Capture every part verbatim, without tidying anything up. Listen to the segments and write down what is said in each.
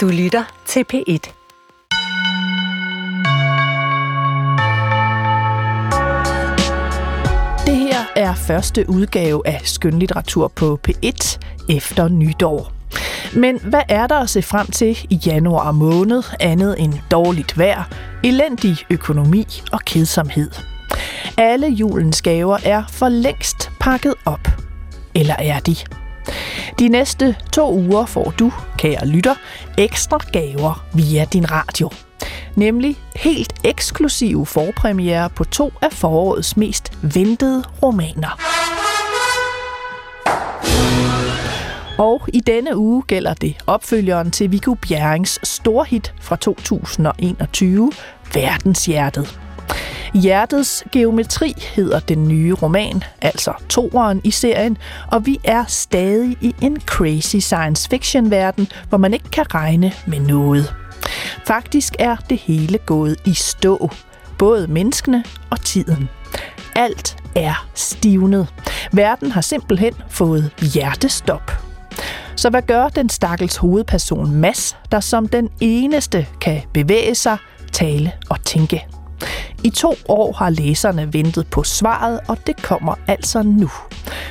Du lytter til P et. Det her er første udgave af skønlitteratur på P et efter nytår. Men hvad er der at se frem til i januar måned, andet end dårligt vejr, elendig økonomi og kedsomhed? Alle julens gaver er for længst pakket op. Eller er de? De næste to uger får du, kære lytter, ekstra gaver via din radio. Nemlig helt eksklusive forpremiere på to af forårets mest ventede romaner. Og i denne uge gælder det opfølgeren til Viggo Bjerrings storhit fra to tusind og enogtyve, Verdenshjertet. Hjertets geometri hedder den nye roman, altså toeren i serien, og vi er stadig i en crazy science fiction-verden, hvor man ikke kan regne med noget. Faktisk er det hele gået i stå, både menneskene og tiden. Alt er stivnet. Verden har simpelthen fået hjertestop. Så hvad gør den stakkels hovedperson Mads, der som den eneste kan bevæge sig, tale og tænke? I to år har læserne ventet på svaret, og det kommer altså nu.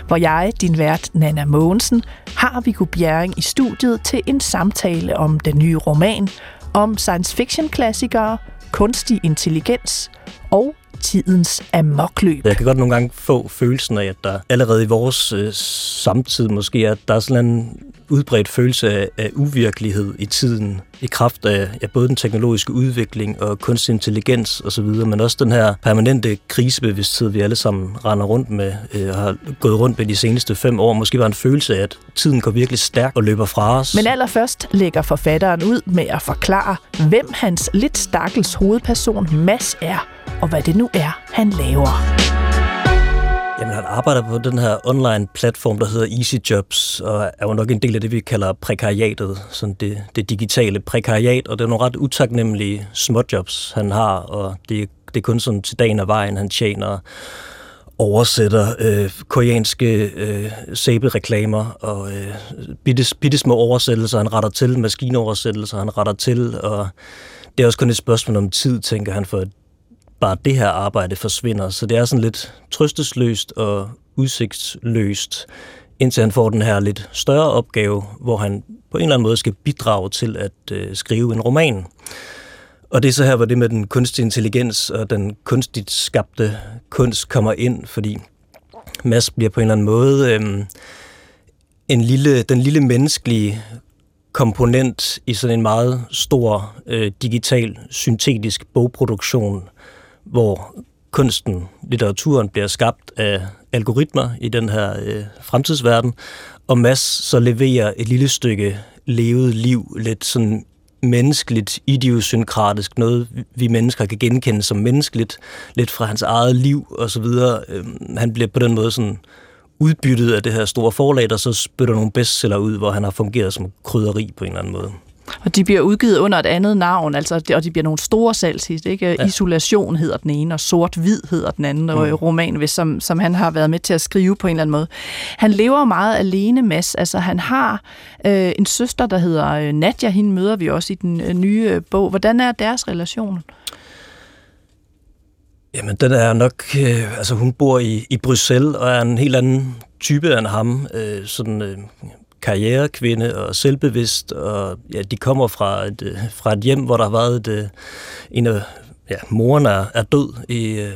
Hvor jeg, din vært Nanna Mogensen, har Viggo Bjerring i studiet til en samtale om den nye roman, om science fiction-klassikere, kunstig intelligens og tidens amokløb. Jeg kan godt nogle gange få følelsen af, at der allerede i vores øh, samtid måske, at der er sådan en udbredt følelse af, af uvirkelighed i tiden, i kraft af ja, både den teknologiske udvikling og kunstig intelligens osv., men også den her permanente krisebevidsthed, vi alle sammen render rundt med øh, og har gået rundt med de seneste fem år. Måske var en følelse af, at tiden går virkelig stærkt og løber fra os. Men allerførst lægger forfatteren ud med at forklare, hvem hans lidt stakkels hovedperson Mads er, og hvad det nu er, han laver. Jamen, han arbejder på den her online platform, der hedder Easy Jobs, og er jo nok en del af det, vi kalder prekariatet, sådan det, det digitale prekariat, og det er nogle ret utaknemmelige småjobs, han har, og det, det er kun sådan til dagen og vejen, han tjener, oversætter øh, koreanske øh, sæbereklamer, og øh, bittes, bittesmå oversættelser, han retter til, maskinoversættelser, han retter til, og det er også kun et spørgsmål om tid, tænker han, for bare det her arbejde forsvinder, så det er sådan lidt trøstesløst og udsigtsløst, indtil han får den her lidt større opgave, hvor han på en eller anden måde skal bidrage til at øh, skrive en roman. Og det er så her, hvor det med den kunstige intelligens og den kunstigt skabte kunst kommer ind, fordi Mads bliver på en eller anden måde øh, en lille, den lille menneskelige komponent i sådan en meget stor øh, digital, syntetisk bogproduktion, hvor kunsten, litteraturen bliver skabt af algoritmer i den her øh, fremtidsverden, og Mads så leverer et lille stykke levet liv, lidt sådan menneskeligt, idiosynkratisk, noget vi mennesker kan genkende som menneskeligt, lidt fra hans eget liv osv. Øh, han bliver på den måde sådan udbyttet af det her store forlag, der så spytter nogle bestseller ud, hvor han har fungeret som krydderi på en eller anden måde. Og de bliver udgivet under et andet navn, altså, og de bliver nogle store salgshit, ikke? Ja. Isolation hedder den ene, og Sort-Hvid hedder den anden, og mm. roman, som, som han har været med til at skrive på en eller anden måde. Han lever meget alene, Mads. Altså, han har øh, en søster, der hedder Nadia. Hende møder vi også i den øh, nye bog. Hvordan er deres relation? Jamen, den er nok... Øh, altså, hun bor i, i Bruxelles og er en helt anden type end ham. Øh, sådan... Øh, karrierekvinde og selvbevidst, og ja, de kommer fra et, fra et hjem, hvor der har været et, en af... Ja, moren er, er død, i,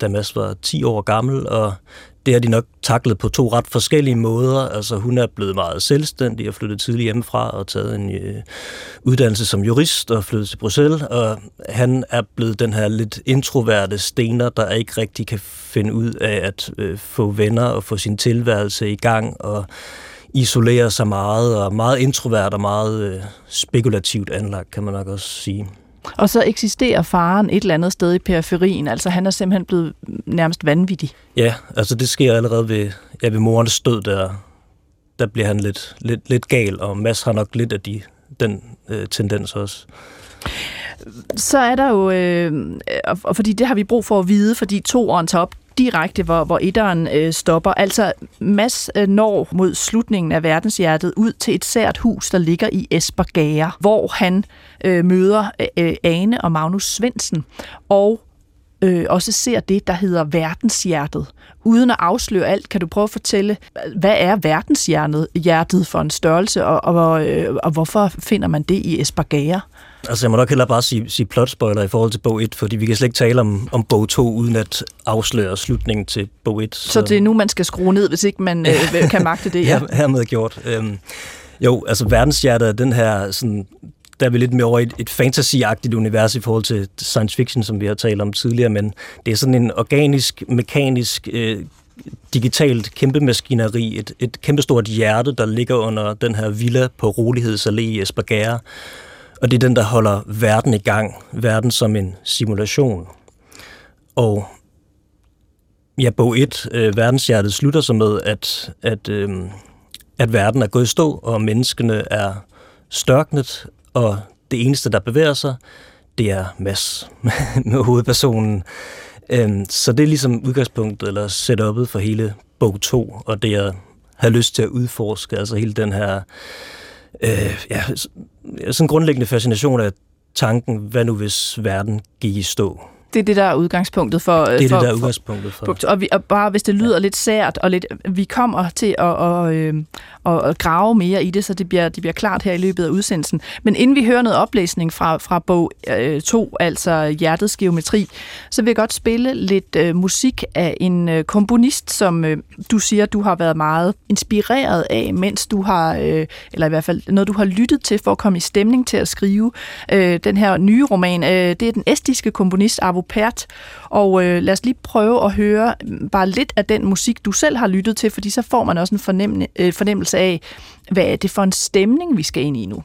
da Mads var ti år gammel, og det har de nok taklet på to ret forskellige måder. Altså, hun er blevet meget selvstændig og flyttet tidligt hjemmefra og taget en øh, uddannelse som jurist og flyttet til Bruxelles, og han er blevet den her lidt introverte stener, der ikke rigtig kan finde ud af at øh, få venner og få sin tilværelse i gang, og isolerer sig meget, og meget introvert og meget øh, spekulativt anlagt, kan man nok også sige. Og så eksisterer faren et eller andet sted i periferien, altså han er simpelthen blevet nærmest vanvittig. Ja, altså det sker allerede ved, ja, ved morens død, der, der bliver han lidt, lidt, lidt gal, og Mads har nok lidt af de, den øh, tendens også. Så er der jo, øh, og fordi det har vi brug for at vide, fordi toeren tager op direkte, hvor, hvor etteren øh, stopper. Altså, Mads øh, når mod slutningen af Verdenshjertet ud til et sært hus, der ligger i Esbjerg, hvor han øh, møder øh, Ane og Magnus Svendsen, og øh, også ser det, der hedder Verdenshjertet. Uden at afsløre alt, kan du prøve at fortælle, hvad er Verdenshjertet for en størrelse, og, og, øh, og hvorfor finder man det i Esbjerg? Altså, jeg må nok heller bare sige, sige plotspoiler i forhold til bog et, fordi vi kan slet ikke tale om, om bog to, uden at afsløre slutningen til bog et. Så, så det er nu, man skal skrue ned, hvis ikke man øh, kan magte det? Ja, hermed gjort. Øhm, jo, altså, Verdenshjertet er den her, sådan, der er vi lidt mere over et, et fantasy-agtigt univers i forhold til science fiction, som vi har talt om tidligere, men det er sådan en organisk, mekanisk, øh, digitalt kæmpe maskineri, et, et kæmpestort hjerte, der ligger under den her villa på Rolighedsallé i Esbjerg. Og det er den, der holder verden i gang. Verden som en simulation. Og ja, bog et, øh, Verdenshjertet, slutter så med, at, at, øh, at verden er gået i stå, og menneskene er størknet, og det eneste, der bevæger sig, det er Mads med hovedpersonen. Øh, så det er ligesom udgangspunktet, eller setupet for hele bog to, og det jeg har lyst til at udforske, altså hele den her... Øh, ja, sådan en grundlæggende fascination af tanken, hvad nu hvis verden gik i stå? Det er det, der er udgangspunktet for... Det er det, for, der er udgangspunktet for. for og, vi, og bare hvis det lyder ja. lidt sært, og lidt, vi kommer til at og, øh, og grave mere i det, så det bliver, det bliver klart her i løbet af udsendelsen. Men inden vi hører noget oplæsning fra, fra bog øh, to, altså Hjertets geometri, så vil jeg godt spille lidt øh, musik af en øh, komponist, som øh, du siger, du har været meget inspireret af, mens du har, øh, eller i hvert fald noget, du har lyttet til for at komme i stemning til at skrive øh, den her nye roman. Øh, det er den estiske komponist, Arvo Pärt, og øh, lad os lige prøve at høre bare lidt af den musik, du selv har lyttet til, fordi så får man også en fornemme, øh, fornemmelse af, hvad er det for en stemning, vi skal ind i nu.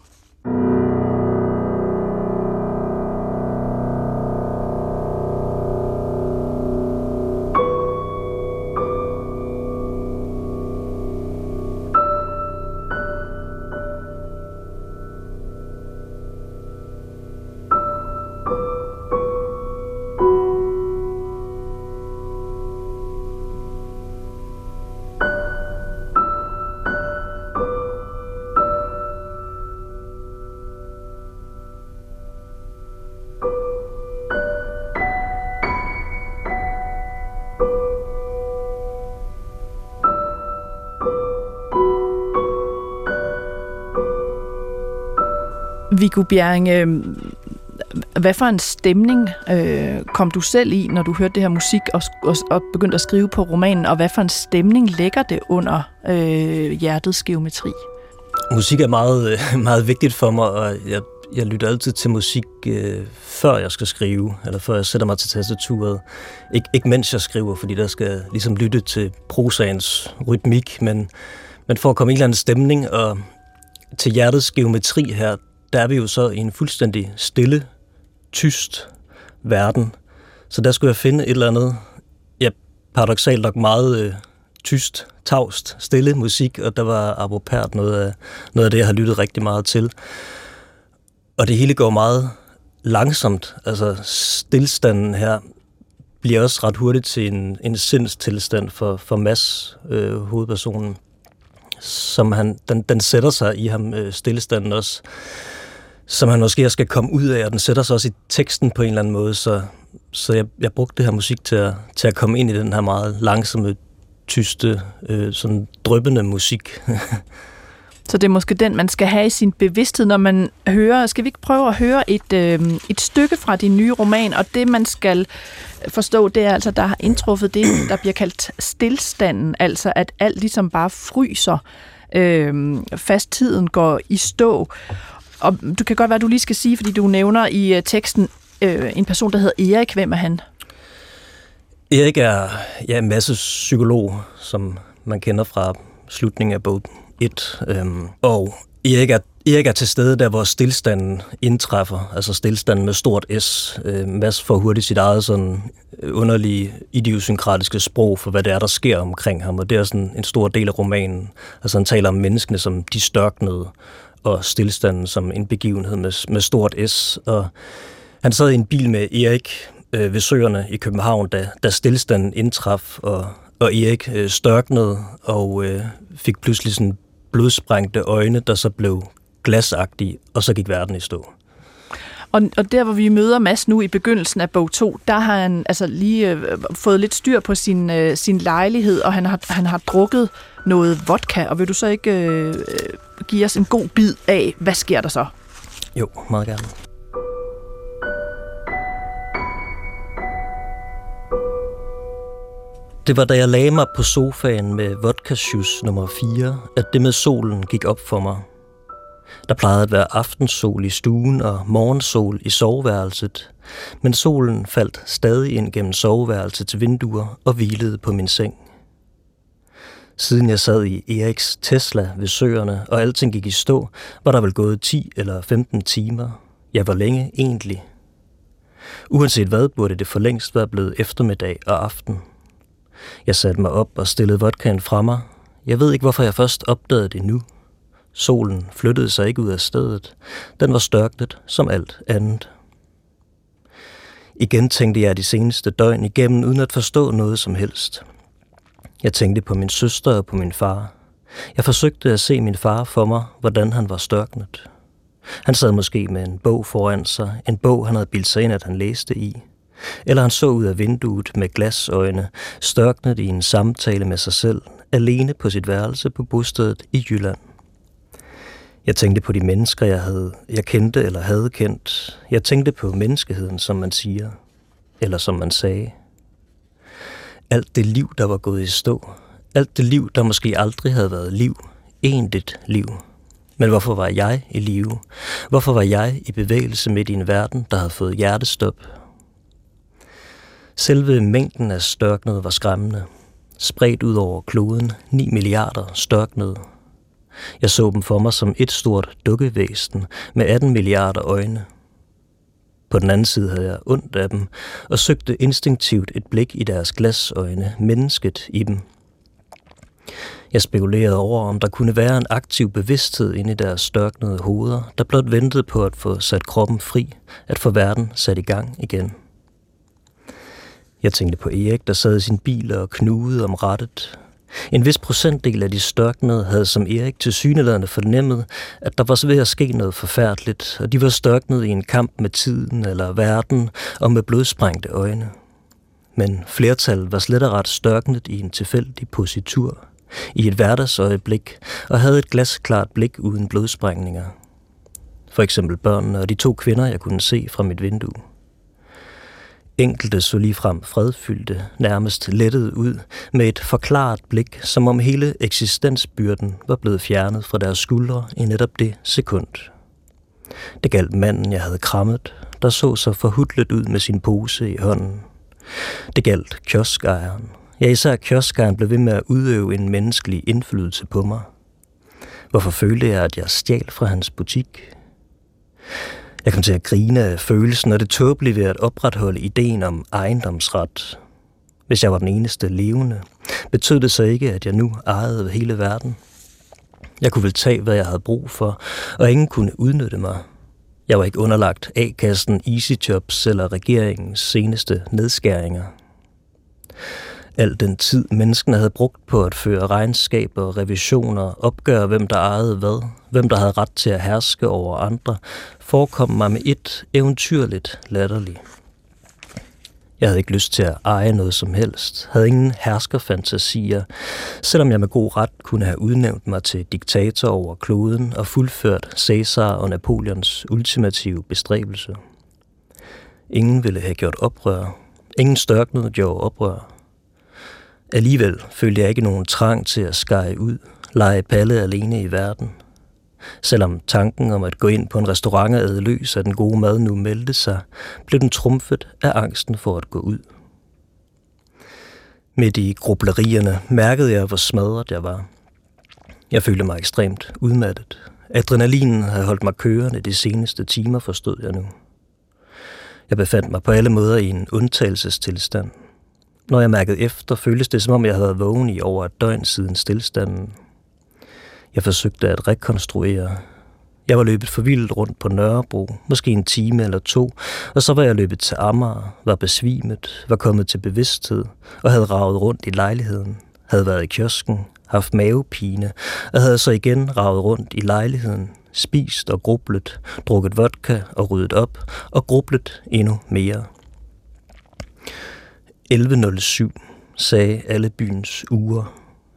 Viggo Bjerring, øh, hvad for en stemning øh, kom du selv i, når du hørte det her musik og, og, og begyndte at skrive på romanen, og hvad for en stemning lægger det under øh, Hjertets geometri? Musik er meget, meget vigtigt for mig, og jeg, jeg lytter altid til musik, øh, før jeg skal skrive, eller før jeg sætter mig til tastaturet. Ik- ikke mens jeg skriver, fordi der skal ligesom lytte til prosaens rytmik, men, men for at komme i en eller anden stemning, og til Hjertets geometri her, der er vi jo så i en fuldstændig stille, tyst verden. Så der skulle jeg finde et eller andet, ja, paradoksalt nok meget øh, tyst, tavst, stille musik, og der var Arvo Pärt noget af, noget af det, jeg har lyttet rigtig meget til. Og det hele går meget langsomt. Altså, stillstanden her bliver også ret hurtigt til en, en sindstilstand for, for Mads, øh, hovedpersonen, som han, den, den sætter sig i ham, øh, stillestanden også, som han måske skal komme ud af, og den sætter sig også i teksten på en eller anden måde, så, så jeg, jeg brugte det her musik til at, til at komme ind i den her meget langsomme, tyste, øh, sådan dryppende musik. Så det er måske den, man skal have i sin bevidsthed, når man hører. Skal vi ikke prøve at høre et, øh, et stykke fra din nye roman, og det, man skal forstå, det er altså, der har indtruffet det, der bliver kaldt stillstanden, altså at alt ligesom bare fryser, øh, fast tiden går i stå. Og du kan godt være, du lige skal sige, fordi du nævner i teksten øh, en person, der hedder Erik. Hvem er han? Erik er ja, en masse psykolog, som man kender fra slutningen af bogen. Et, øhm, og Erik er, Erik er til stede der, hvor stillstanden indtræffer, altså stillstanden med stort S. Øh, Mads får hurtigt sit eget sådan underlige idiosynkratiske sprog for, hvad det er, der sker omkring ham, og det er sådan en stor del af romanen. Altså han taler om menneskene som de størknede, og stillstanden som en begivenhed med, med stort S. Og han sad i en bil med Erik, øh, ved Søerne i København, da, da stillstanden indtraf, og, og Erik øh, størknede og øh, fik pludselig sådan blodsprængte øjne, der så blev glasagtige, og så gik verden i stå. Og, og der, hvor vi møder Mads nu i begyndelsen af bog to, der har han altså lige øh, fået lidt styr på sin, øh, sin lejlighed, og han har, han har drukket noget vodka, og vil du så ikke øh, give os en god bid af, hvad sker der så? Jo, meget gerne. Det var, da jeg lagde mig på sofaen med vodkasjus nummer fire, at det med solen gik op for mig. Der plejede at være aftensol i stuen og morgensol i soveværelset, men solen faldt stadig ind gennem soveværelsets vinduer og hvilede på min seng. Siden jeg sad i Eriks Tesla ved Søerne, og alting gik i stå, var der vel gået ti eller femten timer. Ja, hvor længe egentlig? Uanset hvad, burde det for længst være blevet eftermiddag og aften. Jeg satte mig op og stillede vodkaen fra mig. Jeg ved ikke, hvorfor jeg først opdagede det nu. Solen flyttede sig ikke ud af stedet. Den var størknet som alt andet. Igen tænkte jeg de seneste døgn igennem, uden at forstå noget som helst. Jeg tænkte på min søster og på min far. Jeg forsøgte at se min far for mig, hvordan han var størknet. Han sad måske med en bog foran sig, en bog han havde bildt sig ind, at han læste i. Eller han så ud af vinduet med glasøjne, størknet i en samtale med sig selv, alene på sit værelse på bostedet i Jylland. Jeg tænkte på de mennesker, jeg havde, jeg kendte eller havde kendt. Jeg tænkte på menneskeheden, som man siger, eller som man sagde. Alt det liv, der var gået i stå. Alt det liv, der måske aldrig havde været liv. Egentligt liv. Men hvorfor var jeg i live? Hvorfor var jeg i bevægelse midt i en verden, der havde fået hjertestop? Selve mængden af størknede var skræmmende. Spredt ud over kloden, ni milliarder størknede. Jeg så dem for mig som et stort dukkevæsen med atten milliarder øjne. På den anden side havde jeg ondt af dem, og søgte instinktivt et blik i deres glasøjne, mennesket i dem. Jeg spekulerede over, om der kunne være en aktiv bevidsthed inde i deres størknede hoveder, der blot ventede på at få sat kroppen fri, at få verden sat i gang igen. Jeg tænkte på Erik, der sad i sin bil og knugede om rattet. En vis procentdel af de størknede havde som Erik til syneladende fornemmet, at der var ved at ske noget forfærdeligt, og de var størknede i en kamp med tiden eller verden og med blodsprængte øjne. Men flertallet var slet og ret størknet i en tilfældig positur, i et hverdagsøjeblik, og havde et glasklart blik uden blodsprængninger. For eksempel børnene og de to kvinder, jeg kunne se fra mit vindue. Enkelte så ligefrem fredfyldte, nærmest lettede ud, med et forklaret blik, som om hele eksistensbyrden var blevet fjernet fra deres skuldre i netop det sekund. Det galt manden, jeg havde krammet, der så sig forhutlet ud med sin pose i hånden. Det galt kioskejeren. Ja, især kioskejeren blev ved med at udøve en menneskelig indflydelse på mig. Hvorfor følte jeg, at jeg stjal fra hans butik? Jeg kom til at grine af følelsen, og det tåbelige ved at opretholde ideen om ejendomsret. Hvis jeg var den eneste levende, betød det så ikke, at jeg nu ejede hele verden. Jeg kunne vel tage, hvad jeg havde brug for, og ingen kunne udnytte mig. Jeg var ikke underlagt A-kassen, Easy Jobs eller regeringens seneste nedskæringer. Al den tid, menneskene havde brugt på at føre regnskaber, revisioner, opgøre, hvem der ejede hvad, hvem der havde ret til at herske over andre, forekom mig med et eventyrligt latterligt. Jeg havde ikke lyst til at eje noget som helst, havde ingen herskerfantasier, selvom jeg med god ret kunne have udnævnt mig til diktator over kloden og fuldført Caesar og Napoleons ultimative bestræbelse. Ingen ville have gjort oprør. Ingen størknede gjorde oprør. Alligevel følte jeg ikke nogen trang til at skære ud, lege Palle Alene i Verden. Selvom tanken om at gå ind på en restaurant og æde løs af den gode mad nu meldte sig, blev den trumfet af angsten for at gå ud. Midt i grublerierne mærkede jeg, hvor smadret jeg var. Jeg følte mig ekstremt udmattet. Adrenalinen havde holdt mig kørende de seneste timer, forstod jeg nu. Jeg befandt mig på alle måder i en undtagelsestilstand. Når jeg mærkede efter, føltes det, som om jeg havde været vågen i over et døgn siden stillstanden. Jeg forsøgte at rekonstruere. Jeg var løbet forvildet rundt på Nørrebro, måske en time eller to, og så var jeg løbet til Amager, var besvimet, var kommet til bevidsthed og havde ravet rundt i lejligheden, havde været i kiosken, haft mavepine og havde så igen ravet rundt i lejligheden, spist og grublet, drukket vodka og ryddet op og grublet endnu mere. elleve nul syv sagde alle byens uger,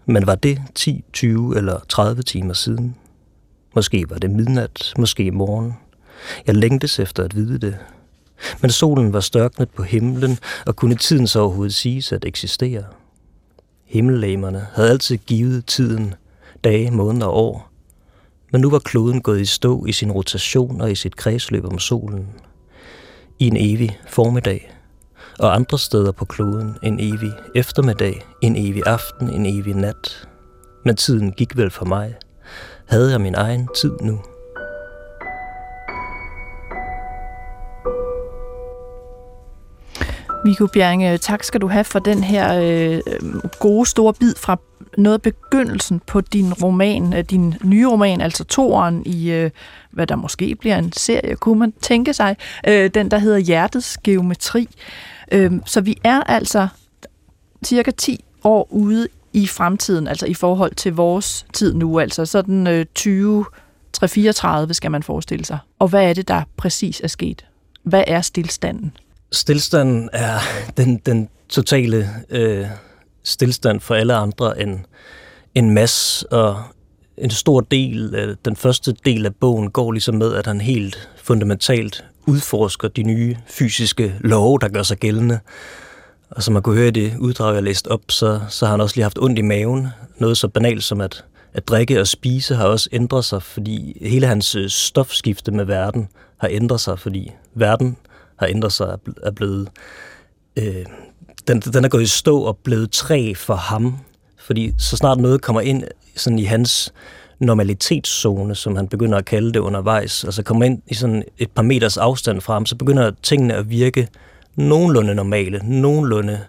men var det ti, tyve eller tredive timer siden? Måske var det midnat, måske morgen. Jeg længtes efter at vide det. Men solen var størknet på himlen, og kunne tiden så overhovedet siges at eksistere? Himmellegemerne havde altid givet tiden, dage, måneder og år. Men nu var kloden gået i stå i sin rotation og i sit kredsløb om solen. I en evig formiddag, og andre steder på kloden en evig eftermiddag, en evig aften, en evig nat. Men tiden gik vel for mig. Havde jeg min egen tid nu? Viggo Bjerring, tak skal du have for den her øh, gode store bid fra noget af begyndelsen på din roman, din nye roman, altså toeren i, øh, hvad der måske bliver en serie, kunne man tænke sig, øh, den der hedder Hjertets geometri. Øh, så vi er altså cirka ti år ude i fremtiden, altså i forhold til vores tid nu, altså sådan øh, tyve, tre, fireogtredive skal man forestille sig. Og hvad er det, der præcis er sket? Hvad er stilstanden? Stilstanden er den, den totale øh, stilstand for alle andre end, end Mads, og en stor del, øh, den første del af bogen går ligesom med, at han helt fundamentalt udforsker de nye fysiske love, der gør sig gældende. Og som man kunne høre i det uddrag, jeg læste op, så, så har han også lige haft ondt i maven. Noget så banalt som at, at drikke og spise har også ændret sig, fordi hele hans stofskifte med verden har ændret sig, fordi verden har ændret sig, er blevet, øh, den, den er gået i stå og blevet træ for ham. Fordi så snart noget kommer ind sådan i hans normalitetszone, som han begynder at kalde det undervejs, altså kommer ind i sådan et par meters afstand fra ham, så begynder tingene at virke nogenlunde normale, nogenlunde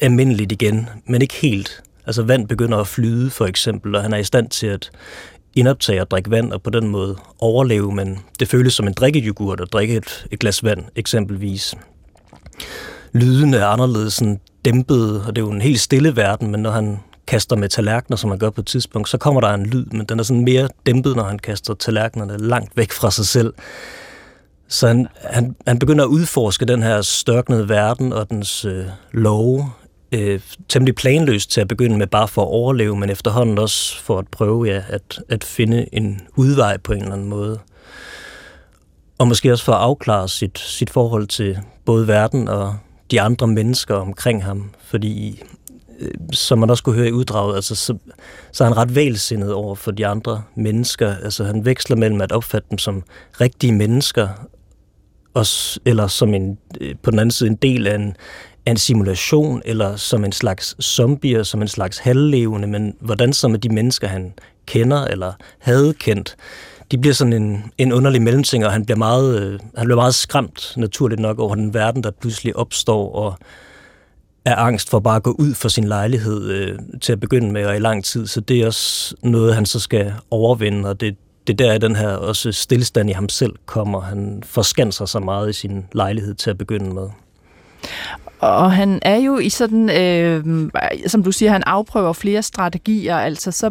almindeligt igen, men ikke helt. Altså vand begynder at flyde, for eksempel, og han er i stand til at indoptage og drikke vand, og på den måde overleve, men det føles som en drikkejoghurt at drikke et, et glas vand, eksempelvis. Lyden er anderledes sådan dæmpet, og det er jo en helt stille verden, men når han kaster med tallerkener, som han gør på et tidspunkt, så kommer der en lyd, men den er sådan mere dæmpet, når han kaster tallerkenerne langt væk fra sig selv. Så han, han, han begynder at udforske den her størknede verden og dens øh, love, øh, temmelig planløst til at begynde med bare for at overleve, men efterhånden også for at prøve ja, at, at finde en udvej på en eller anden måde. Og måske også for at afklare sit, sit forhold til både verden og de andre mennesker omkring ham, fordi øh, som man også kunne høre i uddraget, altså, så, så er han ret vælsindet over for de andre mennesker. Altså, han veksler mellem at opfatte dem som rigtige mennesker, eller som en, på den anden side en del af en, af en simulation, eller som en slags zombier, som en slags halvlevende, men hvordan så med de mennesker, han kender eller havde kendt, de bliver sådan en, en underlig mellemting, og han bliver, meget, øh, han bliver meget skræmt, naturligt nok, over den verden, der pludselig opstår, og er angst for bare at gå ud fra sin lejlighed øh, til at begynde med, og i lang tid, så det er også noget, han så skal overvinde, og det Det der er den her også stillestand i ham selv kommer. Han forskanser sig meget i sin lejlighed til at begynde med. Og han er jo i sådan, øh, som du siger, han afprøver flere strategier. Altså så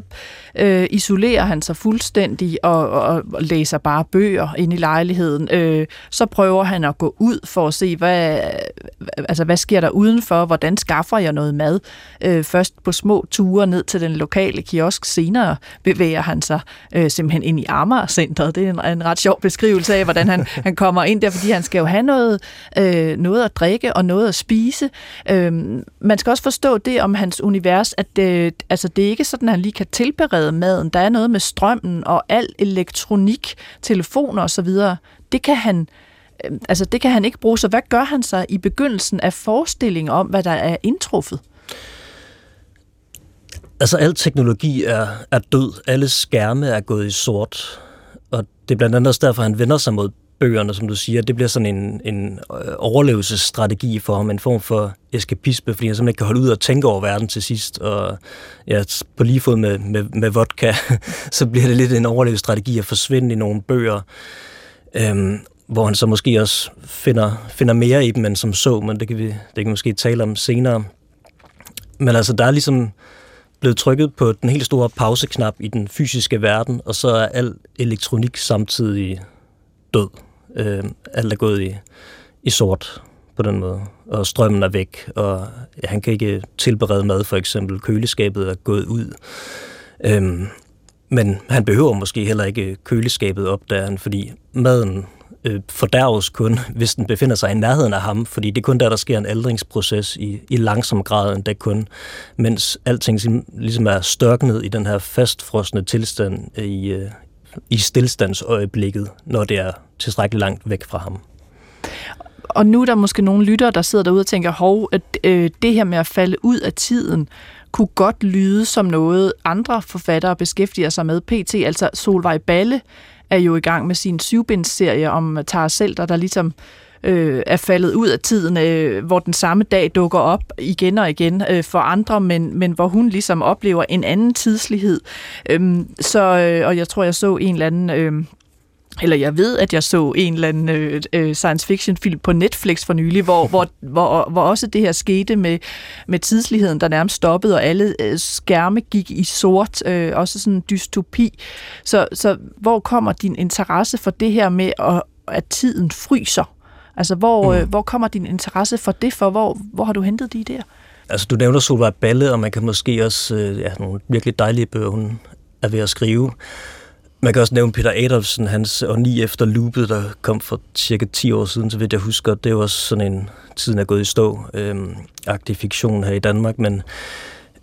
øh, isolerer han sig fuldstændig og, og, og læser bare bøger ind i lejligheden. Øh, så prøver han at gå ud for at se, hvad, altså, hvad sker der udenfor? Hvordan skaffer jeg noget mad? Øh, først på små ture ned til den lokale kiosk. Senere bevæger han sig øh, simpelthen ind i Amagercenteret. Det er en, en ret sjov beskrivelse af, hvordan han, han kommer ind der, fordi han skal jo have noget, øh, noget at drikke og noget at spise. Øhm, man skal også forstå det om hans univers, at det, altså det er ikke sådan, at han lige kan tilberede maden. Der er noget med strømmen og al elektronik, telefoner osv. Det kan han, øhm, altså det kan han ikke bruge. Så hvad gør han sig i begyndelsen af forestillingen om, hvad der er indtruffet? Altså al teknologi er, er død. Alle skærme er gået i sort. Og det er blandt andet også derfor, han vender sig mod bøgerne, som du siger, det bliver sådan en, en overlevelsesstrategi for ham, en form for eskapisme, fordi han simpelthen ikke kan holde ud og tænke over verden til sidst, og ja, på lige fod med, med, med vodka, så bliver det lidt en overlevelsesstrategi at forsvinde i nogle bøger, øhm, hvor han så måske også finder, finder mere i dem, end som så, men det kan vi, det kan vi måske tale om senere. Men altså, der er ligesom blevet trykket på den helt store pauseknap i den fysiske verden, og så er al elektronik samtidig død. Øh, alt er gået i, i sort på den måde, og strømmen er væk, og ja, han kan ikke tilberede mad, for eksempel. Køleskabet er gået ud. Øh, men han behøver måske heller ikke køleskabet, opdager han, fordi maden øh, fordærves kun, hvis den befinder sig i nærheden af ham, fordi det er kun der, der sker en aldringsproces i, i langsom grad endda kun, mens alting ligesom er størknet i den her fastfrosne tilstand i øh, i stillstandsøjeblikket, når det er tilstrækkeligt langt væk fra ham. Og nu er der måske nogle lyttere, der sidder derude og tænker, hov, at øh, det her med at falde ud af tiden, kunne godt lyde som noget, andre forfattere beskæftiger sig med. P T, altså Solveig Balle, er jo i gang med sin syvbindsserie om Tara Selter, der ligesom øh, er faldet ud af tiden, øh, hvor den samme dag dukker op igen og igen øh, for andre, men, men hvor hun ligesom oplever en anden tidslighed. Øhm, så, øh, og jeg tror, jeg så en eller anden... Øh, eller jeg ved, at jeg så en eller anden øh, science fiction film på Netflix for nylig, hvor, hvor, hvor, hvor også det her skete med, med tidsligheden, der nærmest stoppede, og alle øh, skærme gik i sort, øh, også sådan en dystopi. Så, så hvor kommer din interesse for det her med, at, at tiden fryser? Altså, hvor, øh, hvor kommer din interesse for det for? Hvor, hvor har du hentet de idéer? Altså, du nævner Solveig Balle, og man kan måske også... Øh, ja, nogle virkelig dejlige bøger, hun er ved at skrive. Man kan også nævne Peter Adolfsen, hans årni efter loopet, der kom for cirka ti år siden, så vidt jeg husker. Det er også sådan en tiden er gået i stå, øh, aktiv fiktion her i Danmark, men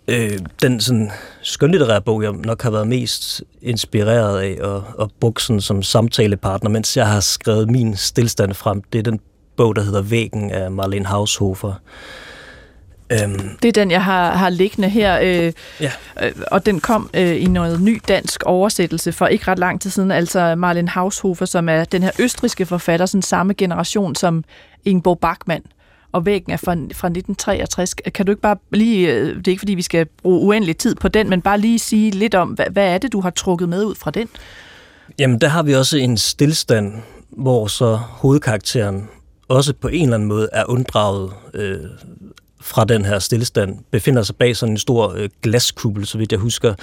øh, den sådan skønlitterære bog, jeg nok har været mest inspireret af, og, og brugt sådan som samtalepartner, mens jeg har skrevet min stilstand frem, det er den bog, der hedder Væggen af Marlen Haushofer. Det er den, jeg har, har liggende her, øh, ja. øh, og den kom øh, i noget ny dansk oversættelse for ikke ret lang tid siden, altså Marlen Haushofer, som er den her østrigske forfatter, sådan samme generation som Ingeborg Bachmann, og Væggen er fra, fra nitten treogtres. Kan du ikke bare lige, det er ikke fordi vi skal bruge uendelig tid på den, men bare lige sige lidt om, hvad, hvad er det, du har trukket med ud fra den? Jamen, der har vi også en stilstand, hvor så hovedkarakteren også på en eller anden måde er unddraget øh, fra den her stillestand, befinder sig bag sådan en stor øh, glaskuppel, så vidt jeg husker,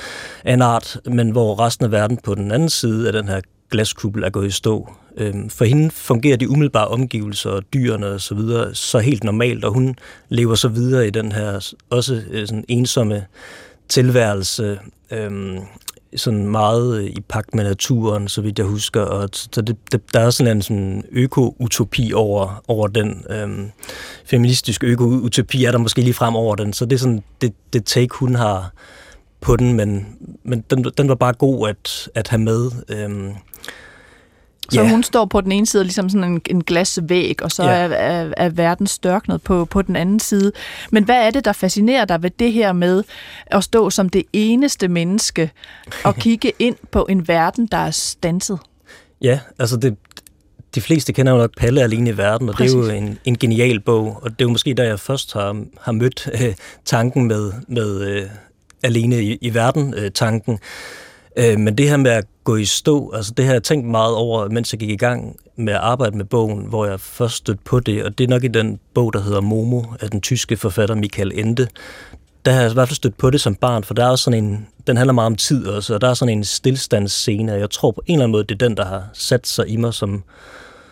af en art, men hvor resten af verden på den anden side af den her glaskuppel er gået i stå. Øhm, for hende fungerer de umiddelbare omgivelser og dyrene og så videre så helt normalt, og hun lever så videre i den her også øh, sådan ensomme tilværelse, øhm, sådan meget i pagt med naturen, så vidt jeg husker, og så det, det, der er sådan en sådan øko-utopi over, over den. Øhm, feministisk øko-utopi er der måske lige frem over den, så det er sådan det, det take, hun har på den, men, men den, den var bare god at, at have med. Øhm, så yeah. Hun står på den ene side ligesom sådan en, en glasvæg, og så yeah. er, er, er verden størknet på, på den anden side. Men hvad er det, der fascinerer dig ved det her med at stå som det eneste menneske og kigge ind på en verden, der er standset? Ja, yeah, altså det, de fleste kender jo nok Palle Alene i Verden, og Præcis. Det er jo en, en genial bog, og det er jo måske der, jeg først har, har mødt øh, tanken med, med øh, Alene i, i Verden-tanken. Øh, øh, men det her med at gå i stå, altså det har jeg tænkt meget over, mens jeg gik i gang med at arbejde med bogen, hvor jeg først stødte på det, og det er nok i den bog, der hedder Momo, af den tyske forfatter Michael Ende. Der har jeg i hvert fald stødt på det som barn, for der er også sådan en, den handler meget om tid også, og der er sådan en stillstandsscene, og jeg tror på en eller anden måde, det er den, der har sat sig i mig som,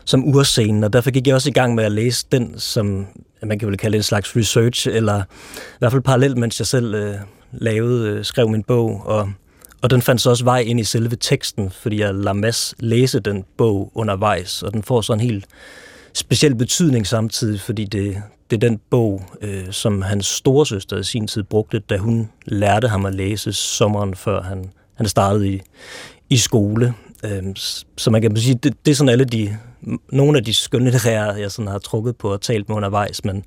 som urscenen, og derfor gik jeg også i gang med at læse den, som man kan vel kalde en slags research, eller i hvert fald parallelt, mens jeg selv øh, lavede, øh, skrev min bog, og Og den fandt så også vej ind i selve teksten, fordi jeg lader Mads læse den bog undervejs, og den får så en helt speciel betydning samtidig, fordi det, det er den bog, øh, som hans storesøster i sin tid brugte, da hun lærte ham at læse sommeren før han, han startede i, i skole. Øh, så man kan sige, det, det er sådan alle de, nogle af de skønlitterære, jeg sådan har trukket på og talt med undervejs, men,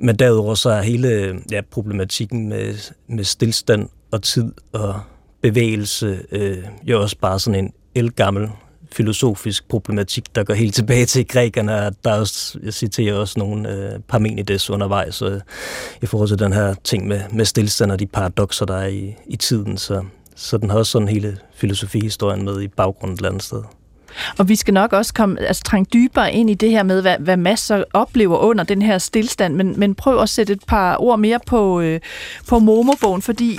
men derudover så er hele ja, problematikken med, med stillstand og tid og bevægelse, øh, jo også bare sådan en ældgammel filosofisk problematik, der går helt tilbage til grækerne. Der er også, jeg citerer også nogle øh, Parmenides undervejs øh, i forhold til den her ting med, med stillestand og de paradokser, der er i, i tiden. Så, så den har også sådan hele filosofihistorien med i baggrunden et eller andet sted. Og vi skal nok også komme, altså, trænge dybere ind i det her med, hvad, hvad masser oplever under den her stillestand, men, men prøv at sætte et par ord mere på, øh, på Momo-bogen, fordi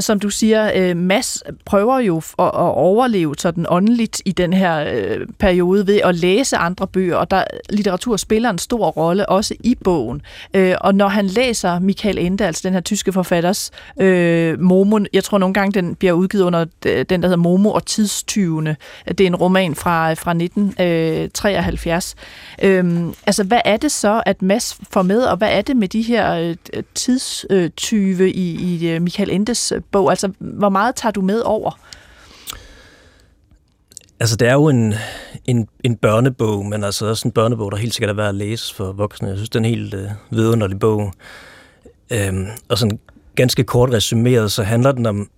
som du siger, øh, Mads prøver jo at, at overleve sådan åndeligt i den her øh, periode ved at læse andre bøger, og der, litteratur spiller en stor rolle også i bogen. Øh, og når han læser Michael Ende, altså den her tyske forfatters øh, Momo, jeg tror nogle gange, den bliver udgivet under den, der hedder Momo og tidstyvene. Det er en roman fra, fra nitten treoghalvfjerds. Øh, altså, hvad er det så, at Mads får med, og hvad er det med de her tidstyve i, i Michael Endes bog? Altså, hvor meget tager du med over? Altså, det er jo en, en, en børnebog, men altså også en børnebog, der helt sikkert er værd at læse for voksne. Jeg synes, det er en helt øh, vidunderlig bog. Øhm, og sådan ganske kort resumeret, så handler den om,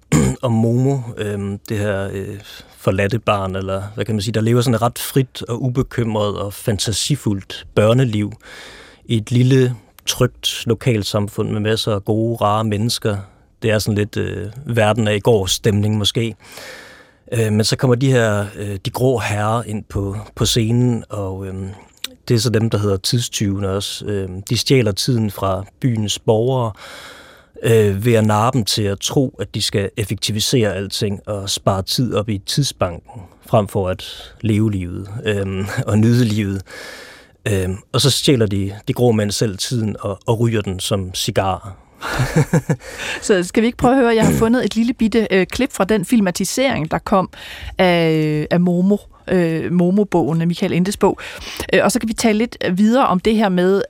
om Momo, øhm, det her øh, forladte barn, eller hvad kan man sige, der lever sådan et ret frit og ubekymret og fantasifuldt børneliv i et lille, trygt lokalsamfund med masser af gode, rare mennesker. Det er sådan lidt øh, verden af i går stemning måske. Øh, men så kommer de her, øh, de grå herrer ind på, på scenen, og øh, det er så dem, der hedder tidstyvene også. Øh, de stjæler tiden fra byens borgere øh, ved at narre dem til at tro, at de skal effektivisere alting og spare tid op i tidsbanken, frem for at leve livet øh, og nyde livet. Øh, og så stjæler de, de grå mænd selv tiden og, og ryger den som cigarer. Så skal vi ikke prøve at høre, jeg har fundet et lille bitte øh, klip fra den filmatisering, der kom af, af Momo, øh, Momo-bogen af Michael Endes bog. Øh, og så kan vi tale lidt videre om det her med,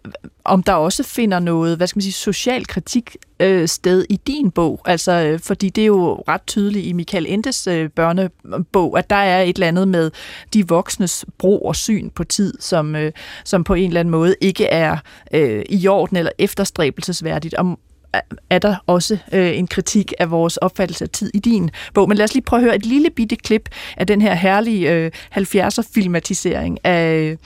om der også finder noget, hvad skal man sige, social kritik øh, sted i din bog. Altså, øh, fordi det er jo ret tydeligt i Michael Endes øh, børnebog, at der er et eller andet med de voksnes brug og syn på tid, som, øh, som på en eller anden måde ikke er øh, i orden eller efterstræbelsesværdigt. Om er der også øh, en kritik af vores opfattelse af tid i din bog. Men lad os lige prøve at høre et lille bitte klip af den her herlige øh, halvfjerdser-filmatisering af,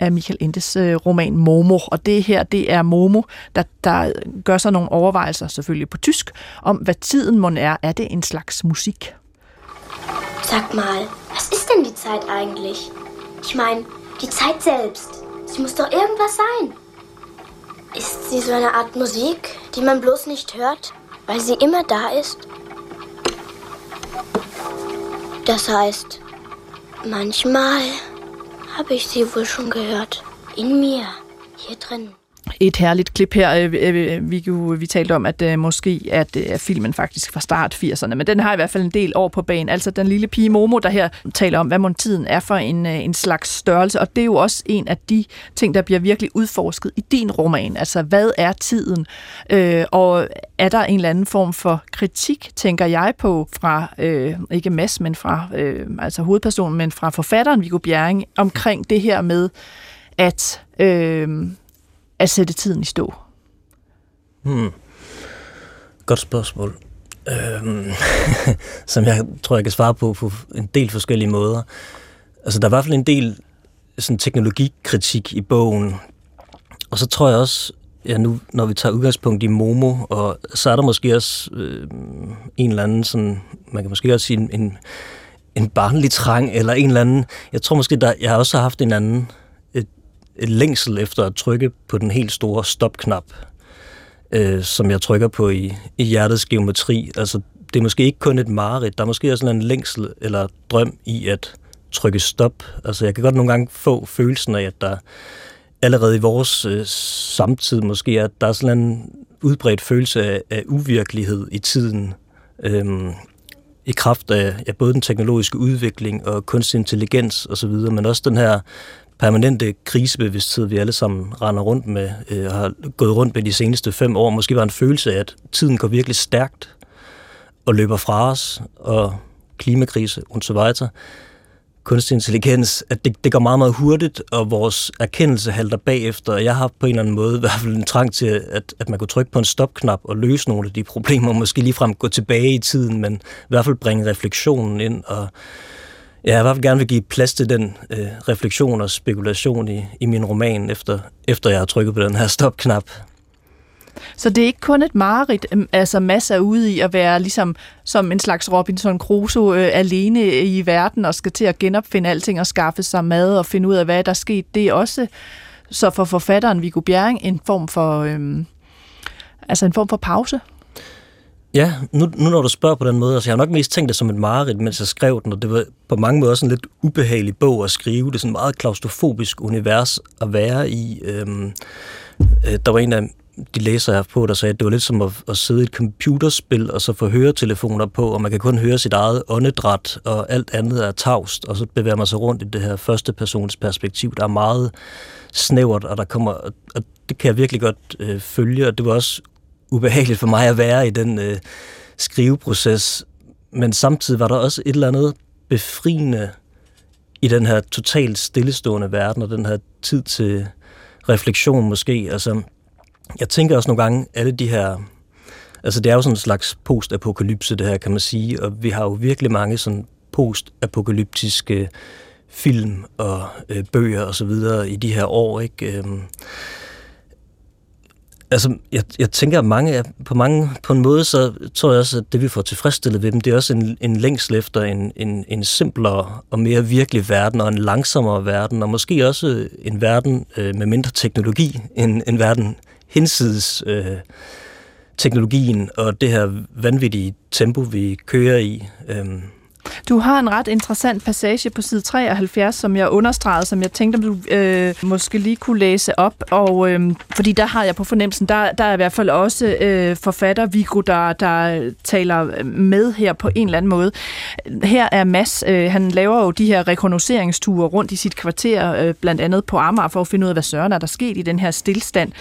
af Michael Endes øh, roman Momo. Og det her, det er Momo, der, der gør sig nogle overvejelser, selvfølgelig på tysk, om hvad tiden mon er. Er det en slags musik? Sag mal, was ist denn die Zeit eigentlich? Ich meine, die Zeit selbst. Sie muss doch irgendwas sein. Ist sie so eine Art Musik, die man bloß nicht hört, weil sie immer da ist? Das heißt, manchmal habe ich sie wohl schon gehört. In mir, hier drin. Et herligt klip her. Vi, vi talte om, at uh, måske at, at filmen faktisk fra start firserne, men den har i hvert fald en del år på banen. Altså den lille pige Momo, der her taler om, hvad mon tiden er for en, en slags størrelse, og det er jo også en af de ting, der bliver virkelig udforsket i din roman. Altså, hvad er tiden? Øh, og er der en eller anden form for kritik, tænker jeg på, fra øh, ikke Mads, men fra øh, altså hovedpersonen, men fra forfatteren Viggo Bjerring, omkring det her med, at øh, at sætte tiden i stå? Hmm. Godt spørgsmål. Øhm, som jeg tror, jeg kan svare på på en del forskellige måder. Altså, der er i hvert fald en del sådan teknologikritik i bogen. Og så tror jeg også, ja, nu, når vi tager udgangspunkt i Momo, og så er der måske også øh, en eller anden, sådan, man kan måske også sige en, en, en barnlig trang, eller en eller anden, jeg tror måske, der, jeg også har haft en anden længsel efter at trykke på den helt store stopknap, øh, som jeg trykker på i, i Hjertets geometri. Altså, det er måske ikke kun et mareridt, der er måske også en længsel eller drøm i at trykke stop. Altså, jeg kan godt nogle gange få følelsen af, at der allerede i vores øh, samtid måske, at der er sådan en udbredt følelse af, af uvirkelighed i tiden, øhm, i kraft af ja, både den teknologiske udvikling og kunstig intelligens osv., men også den her permanente krisebevidsthed, vi alle sammen render rundt med, øh, har gået rundt med de seneste fem år. Måske var en følelse af, at tiden går virkelig stærkt og løber fra os, og klimakrise, und so weiter, kunstig intelligens, at det, det går meget, meget hurtigt, og vores erkendelse halter bagefter. Jeg har på en eller anden måde i hvert fald en trang til, at, at man kunne trykke på en stopknap og løse nogle af de problemer, måske ligefrem gå tilbage i tiden, men i hvert fald bringe refleksionen ind og jeg i hvert fald gerne vil give plads til den øh, refleksion og spekulation i, i min roman, efter, efter jeg har trykket på den her stopknap. Så det er ikke kun et mareridt, altså masser er ude i at være ligesom som en slags Robinson Crusoe øh, alene i verden og skal til at genopfinde alting og skaffe sig mad og finde ud af, hvad der er sket. Det er også, så for forfatteren Viggo Bjerring, en form for, øh, altså en form for pause. Ja, nu, nu når du spørger på den måde, altså jeg har nok mest tænkt det som et mareridt, mens jeg skrev den, og det var på mange måder sådan en lidt ubehagelig bog at skrive. Det er sådan et meget klaustrofobisk univers at være i. Øhm, øh, der var en af de læsere, jeg har på, der sagde, at det var lidt som at, at sidde i et computerspil, og så få høretelefoner på, og man kan kun høre sit eget åndedræt, og alt andet er tavst, og så bevæger man sig rundt i det her førstepersonsperspektiv, der er meget snævert, og der kommer, og det kan jeg virkelig godt øh, følge, og det var også ubehageligt for mig at være i den øh, skriveproces, men samtidig var der også et eller andet befriende i den her totalt stillestående verden, og den her tid til refleksion måske. Altså, jeg tænker også nogle gange, alle de her, altså det er jo sådan en slags postapokalypse, det her, kan man sige, og vi har jo virkelig mange sådan postapokalyptiske film og øh, bøger og så videre i de her år, ikke? Øhm, Altså, jeg, jeg tænker, at mange er, på, mange, på en måde, så tror jeg også, at det, vi får tilfredsstillet ved dem, det er også en, en længsel efter en, en, en simplere og mere virkelig verden, og en langsommere verden, og måske også en verden øh, med mindre teknologi, end en verden hinsides øh, teknologien og det her vanvittige tempo, vi kører i. Øh. Du har en ret interessant passage på side treoghalvfjerds, som jeg understregede, som jeg tænkte, om du øh, måske lige kunne læse op. Og, øh, fordi der har jeg på fornemmelsen, der, der er i hvert fald også øh, forfatter Viggo, der, der taler med her på en eller anden måde. Her er Mads, øh, han laver jo de her rekognosceringsture rundt i sit kvarter, øh, blandt andet på Amager, for at finde ud af, hvad søren er der sket i den her stillstand.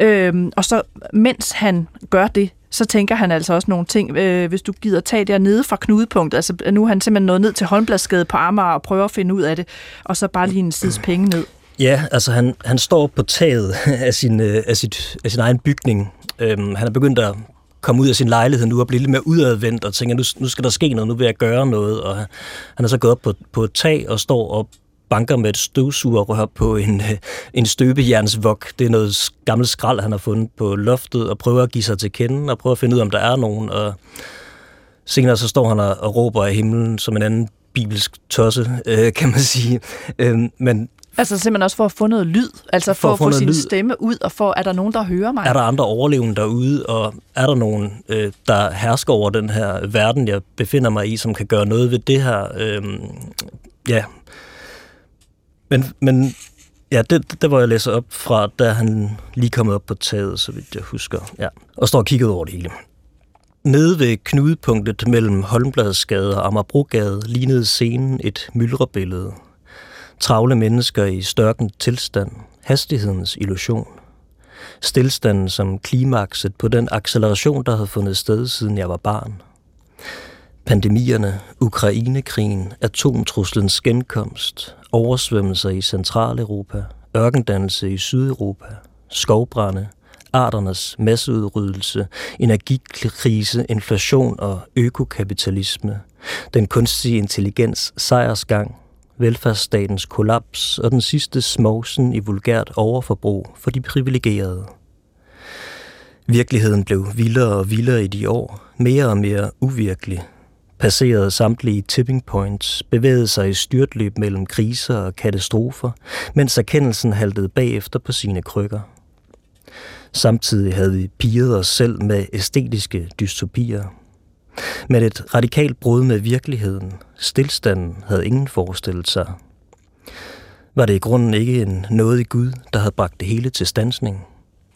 Øh, og så, mens han gør det, så tænker han altså også nogle ting, øh, hvis du gider tage dernede fra knudepunktet. Altså, nu er han simpelthen nået ned til Holmbladsgade på Amager og prøver at finde ud af det, og så bare lige en sides penge ned. Ja, altså han, han står på taget af sin, af sit, af sin egen bygning. Øhm, han er begyndt at komme ud af sin lejlighed nu og blive lidt mere udadvendt og tænker, nu, nu skal der ske noget, nu vil jeg gøre noget. Og han er så gået op på, på et tag og står op, banker med et støvsugerrør på en, en støbejernsvok. Det er noget gammelt skrald, han har fundet på loftet, og prøver at give sig til kende, og prøver at finde ud af, om der er nogen. Og senere så står han og, og råber af himlen, som en anden bibelsk tosse, øh, kan man sige. Øh, men altså simpelthen også for at få noget lyd, altså for, for at få sin lyd. Stemme ud, og for, er der nogen, der hører mig? Er der andre overlevende derude, og er der nogen, øh, der hersker over den her verden, jeg befinder mig i, som kan gøre noget ved det her? Øh, ja... Men, men ja, det, det var jeg læser op fra, da han lige kommet op på taget, så vidt jeg husker, ja, og står og kigger over det hele. Nede ved knudepunktet mellem Holmbladsgade og Amagerbrogade lignede scenen et myldrebillede. Travle mennesker i størken tilstand, hastighedens illusion. Stilstanden som klimakset på den acceleration, der havde fundet sted, siden jeg var barn. Pandemierne, Ukrainekrigen, atomtruslens genkomst, oversvømmelser i Centraleuropa, ørkendannelse i Sydeuropa, skovbrande, arternes masseudryddelse, energikrise, inflation og økokapitalisme, den kunstige intelligens sejrsgang, velfærdsstatens kollaps og den sidste smovsen i vulgært overforbrug for de privilegerede. Virkeligheden blev vildere og vildere i de år, mere og mere uvirkelig. Passerede samtlige tipping points, bevægede sig i styrtløb mellem kriser og katastrofer, mens erkendelsen haltede bagefter på sine krykker. Samtidig havde vi pirret os selv med æstetiske dystopier. Men et radikalt brud med virkeligheden, stilstanden, havde ingen forestillet sig. Var det i grunden ikke en nådig Gud, der havde bragt det hele til standsning?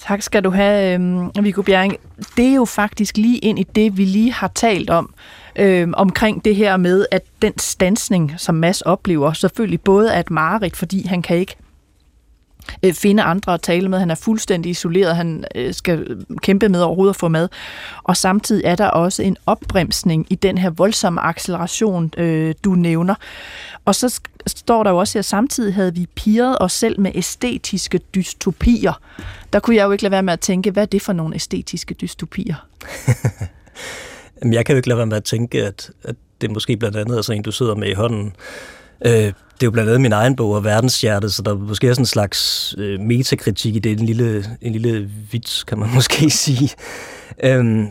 Tak skal du have, Viggo Bjerring. Det er jo faktisk lige ind i det, vi lige har talt om, øh, omkring det her med, at den standsning, som Mads oplever, selvfølgelig både er et mareridt, fordi han kan ikke øh, finde andre at tale med, han er fuldstændig isoleret, han øh, skal kæmpe med overhovedet at få mad, og samtidig er der også en opbremsning i den her voldsomme acceleration, øh, du nævner. Og så sk- står der jo også her, samtidig havde vi pirret os selv med æstetiske dystopier. Der kunne jeg jo ikke lade være med at tænke, hvad er det for nogle æstetiske dystopier? Jeg kan jo ikke lade være med at tænke, at, at det er måske blandt andet altså en, du sidder med i hånden. Øh, Det er jo blandt andet min egen bog og Verdenshjertet, så der måske er sådan en slags øh, metakritik i det. En lille, en lille vits, kan man måske sige. Øhm,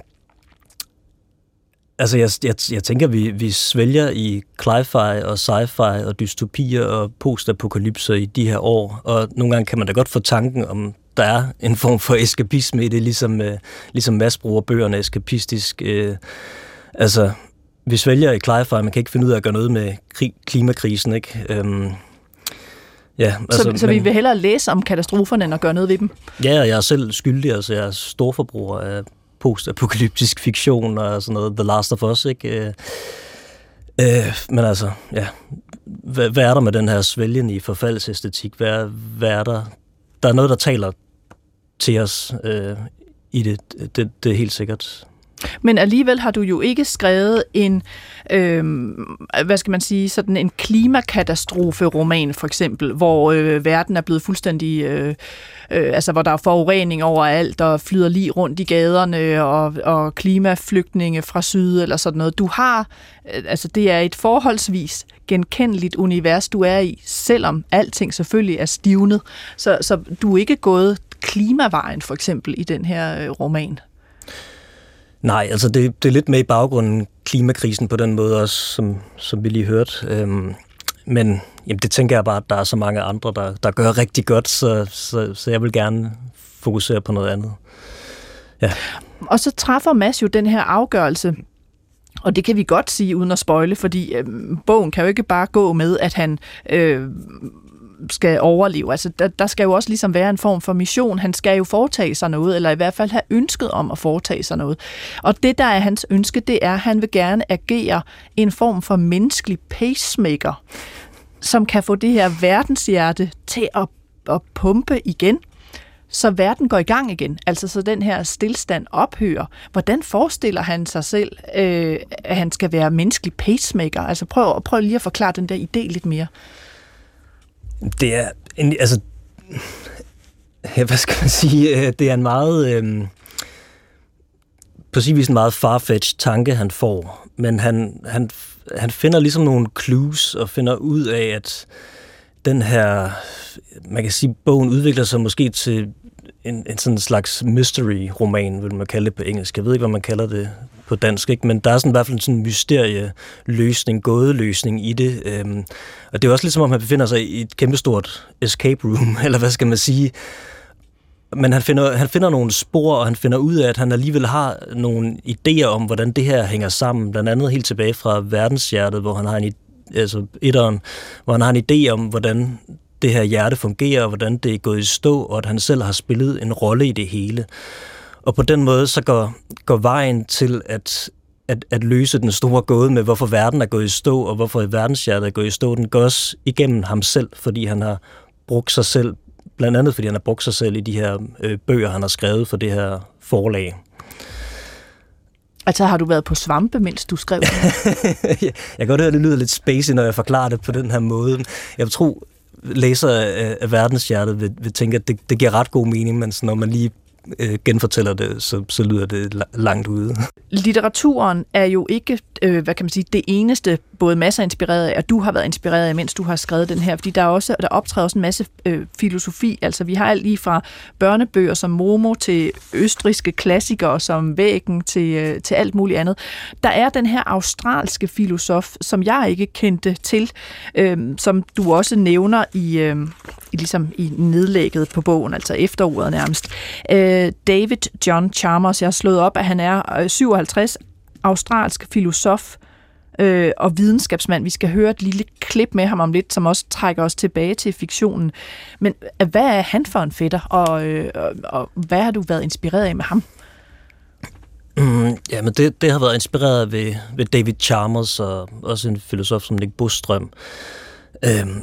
altså, jeg, jeg, jeg tænker, vi, vi svælger i cli-fi og sci-fi og dystopier og postapokalypser i de her år, og nogle gange kan man da godt få tanken om, der er en form for eskapisme i det, ligesom, øh, ligesom Mads bruger bøgerne eskapistisk. Øh, altså... Vi svælger i cli-fi, man kan ikke finde ud af at gøre noget med krig, klimakrisen, ikke? Øhm, ja, altså, så så men, vi vil hellere læse om katastroferne, end at gøre noget ved dem? Ja, og jeg er selv skyldig, altså jeg er storforbruger af postapokalyptisk fiktion og sådan noget, The Last of Us, ikke? Øh, men altså, ja, hvad, hvad er der med den her svælgen i forfaldsæstetik? Hvad, hvad er der? Der er noget, der taler til os øh, i det. Det, det, det er helt sikkert. Men alligevel har du jo ikke skrevet en, øh, hvad skal man sige, sådan en klimakatastroferoman for eksempel, hvor øh, verden er blevet fuldstændig, øh, øh, altså hvor der er forurening overalt og flyder lige rundt i gaderne og, og klimaflygtninge fra syd eller sådan noget. Du har, øh, altså det er et forholdsvis genkendeligt univers, du er i, selvom alting selvfølgelig er stivnet. Så, så du er ikke gået klimavejen for eksempel i den her øh, roman. Nej, altså det, det er lidt med i baggrunden, klimakrisen på den måde også, som, som vi lige hørte. Øhm, men jamen, det tænker jeg bare, at der er så mange andre, der, der gør rigtig godt, så, så, så jeg vil gerne fokusere på noget andet. Ja. Og så træffer Mads jo den her afgørelse, og det kan vi godt sige uden at spoile, fordi øh, bogen kan jo ikke bare gå med, at han... Øh, skal overleve. Altså, der, der skal jo også ligesom være en form for mission. Han skal jo foretage sig noget, eller i hvert fald have ønsket om at foretage sig noget. Og det, der er hans ønske, det er, at han vil gerne agere en form for menneskelig pacemaker, som kan få det her verdenshjerte til at, at pumpe igen, så verden går i gang igen. Altså, så den her stillstand ophører. Hvordan forestiller han sig selv, øh, at han skal være menneskelig pacemaker? Altså, prøv, prøv lige at forklare den der idé lidt mere. Det er, en, altså, ja, hvad skal man sige, det er en meget, øh, på sin vis en meget farfetched tanke, han får, men han, han, han finder ligesom nogle clues og finder ud af, at den her, man kan sige, bogen udvikler sig måske til en, en sådan slags mystery-roman, vil man kalde det på engelsk. Jeg ved ikke, hvad man kalder det på dansk, ikke? Men der er sådan i hvert fald sådan en mysterieløsning, gådeløsning i det. Øhm, og det er også ligesom, om han befinder sig i et kæmpestort escape room, eller hvad skal man sige. Men han finder, han finder nogle spor, og han finder ud af, at han alligevel har nogle idéer om, hvordan det her hænger sammen. Blandt andet helt tilbage fra Verdenshjertet, hvor han har en, altså etteren, hvor han har en idé om, hvordan det her hjerte fungerer, og hvordan det er gået i stå, og at han selv har spillet en rolle i det hele. Og på den måde så går, går vejen til at, at, at løse den store gåde med, hvorfor verden er gået i stå, og hvorfor verdenshjertet er gået i stå. Den går også igennem ham selv, fordi han har brugt sig selv, blandt andet fordi han har brugt sig selv i de her øh, bøger, han har skrevet for det her forlag. Altså har du været på svampe, mens du skrev det? Jeg kan godt høre, det lyder lidt spacey, når jeg forklarer det på den her måde. Jeg tror, læsere af Verdenshjertet vil, vil tænke, at det, det giver ret god mening, men når man lige øh, genfortæller det, så, så lyder det langt ude. Litteraturen er jo ikke, øh, hvad kan man sige, det eneste, både masser inspireret af, og du har været inspireret af, mens du har skrevet den her, fordi der, er også, der optræder også en masse øh, filosofi. Altså vi har alt lige fra børnebøger som Momo til østrigske klassikere som Væggen til, øh, til alt muligt andet. Der er den her australske filosof, som jeg ikke kendte til, øh, som du også nævner i, øh, i, ligesom i nedlægget på bogen, altså efterordet nærmest. Øh, David John Chalmers, jeg har slået op, at han er syvoghalvtreds, australsk filosof og videnskabsmand. Vi skal høre et lille klip med ham om lidt, som også trækker os tilbage til fiktionen. Men hvad er han for en fætter, og, og, og hvad har du været inspireret af med ham? Mm, jamen, det, det har været inspireret ved, ved David Chalmers, og også en filosof som Nick Bostrøm. Øhm,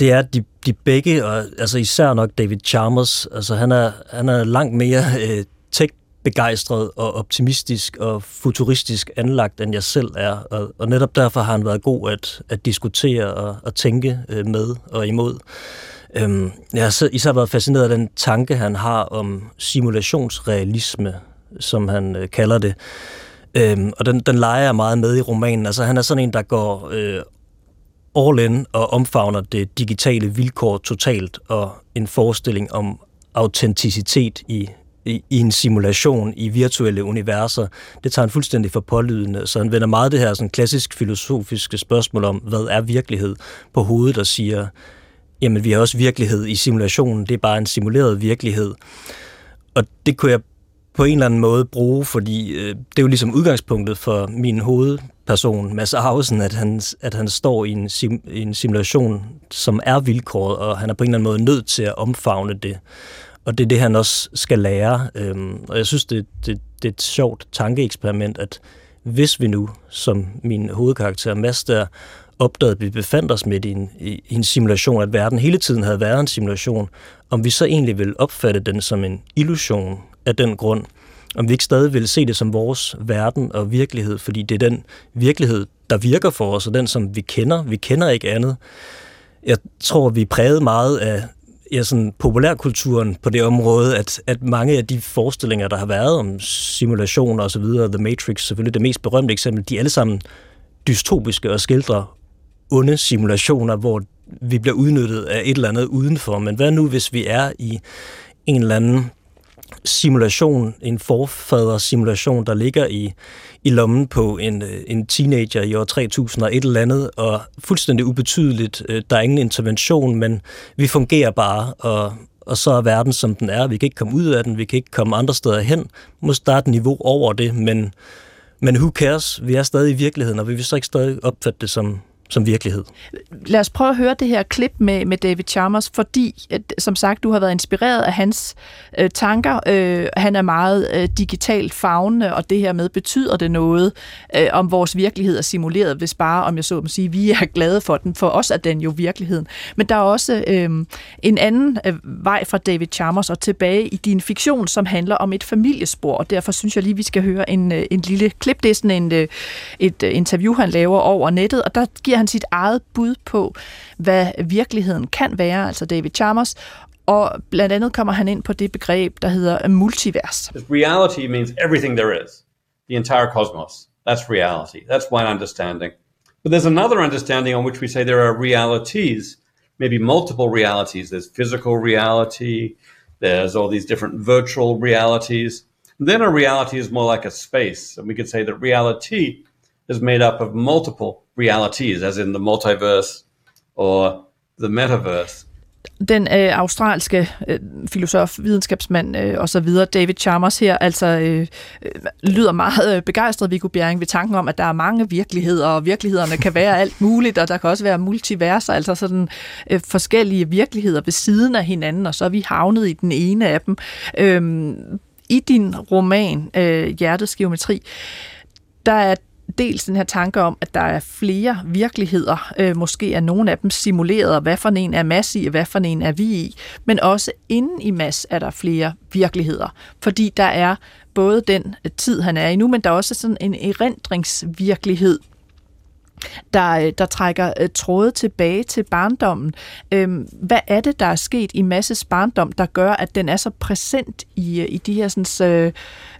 det er de, de begge, og altså især nok David Chalmers, altså han er, han er langt mere øh, tech begejstret og optimistisk og futuristisk anlagt, end jeg selv er. Og, og netop derfor har han været god at, at diskutere og at tænke øh, med og imod. Øhm, jeg har især været fascineret af den tanke, han har om simulationsrealisme, som han øh, kalder det. Øhm, og den, den leger jeg meget med i romanen. Altså, han er sådan en, der går øh, all in og omfavner det digitale vilkår totalt, og en forestilling om autenticitet i, i, i en simulation i virtuelle universer. Det tager han fuldstændig for pålydende, så han vender meget det her sådan, klassisk filosofiske spørgsmål om, hvad er virkelighed, på hovedet og siger, jamen vi har også virkelighed i simulationen, det er bare en simuleret virkelighed. Og det kunne jeg på en eller anden måde bruge, fordi øh, det er jo ligesom udgangspunktet for min hovedperson, Mads Arvesen, at han, at han står i en, sim, i en simulation, som er vilkåret, og han er på en eller anden måde nødt til at omfavne det. Og det er det, han også skal lære. Øhm, og jeg synes, det, det, det er et sjovt tankeeksperiment, at hvis vi nu, som min hovedkarakter Mads der, opdagede, at vi befandt os midt i en, i en simulation, at verden hele tiden havde været en simulation, om vi så egentlig ville opfatte den som en illusion af den grund, om vi ikke stadig ville se det som vores verden og virkelighed, fordi det er den virkelighed, der virker for os, og den, som vi kender. Vi kender ikke andet. Jeg tror, vi er præget meget af ja, sådan populærkulturen på det område, at, at mange af de forestillinger, der har været om simulationer osv., The Matrix, selvfølgelig det mest berømte eksempel, de er alle sammen dystopiske og skildrer onde simulationer, hvor vi bliver udnyttet af et eller andet udenfor. Men hvad nu, hvis vi er i en eller anden simulation, en forfadersimulation, der ligger i, i lommen på en, en teenager i år tre tusind og et eller andet, og fuldstændig ubetydeligt, der er ingen intervention, men vi fungerer bare, og, og så er verden, som den er. Vi kan ikke komme ud af den, vi kan ikke komme andre steder hen. Måske der er et niveau over det, men Men who cares? Vi er stadig i virkeligheden, og vi vil så ikke stadig opfatte det som, som virkelighed. Lad os prøve at høre det her klip med, med David Chalmers, fordi, som sagt, du har været inspireret af hans øh, tanker. Øh, han er meget øh, digitalt favnende, og det her med, betyder det noget, øh, om vores virkelighed er simuleret, hvis bare, om jeg så må sige, vi er glade for den. For os er den jo virkeligheden. Men der er også øh, en anden øh, vej fra David Chalmers og tilbage i din fiktion, som handler om et familiespor, og derfor synes jeg lige, vi skal høre en, en lille klip. Det er sådan en, et, et interview, han laver over nettet, og der giver han sit eget bud på, hvad virkeligheden kan være, altså David Chalmers, og blandt andet kommer han ind på det begreb, der hedder multivers. Reality means everything there is. The entire cosmos. That's reality. That's one understanding. But there's another understanding on which we say there are realities, maybe multiple realities. There's physical reality. There's all these different virtual realities. And then a reality is more like a space. And we could say that reality is made up of multiple realities, as in the multiverse or the metaverse. Den øh, australske øh, filosof, videnskabsmand øh, og så videre, David Chalmers her, altså øh, øh, lyder meget øh, begejstret, Viggo Bjerring, ved tanken om, at der er mange virkeligheder, og virkelighederne kan være alt muligt, og der kan også være multiverser, altså sådan øh, forskellige virkeligheder ved siden af hinanden, og så er vi havnet i den ene af dem. Øh, I din roman, øh, Hjertets geometri, der er dels den her tanke om, at der er flere virkeligheder, øh, måske er nogle af dem simuleret, og hvad for en er Mads i, og hvad for en er vi i, men også inden i Mads er der flere virkeligheder, fordi der er både den tid, han er i nu, men der er også sådan en erindringsvirkelighed, der, der trækker tråde tilbage til barndommen. Øhm, hvad er det, der er sket i Mads' barndom, der gør, at den er så præsent i, i de her sådan,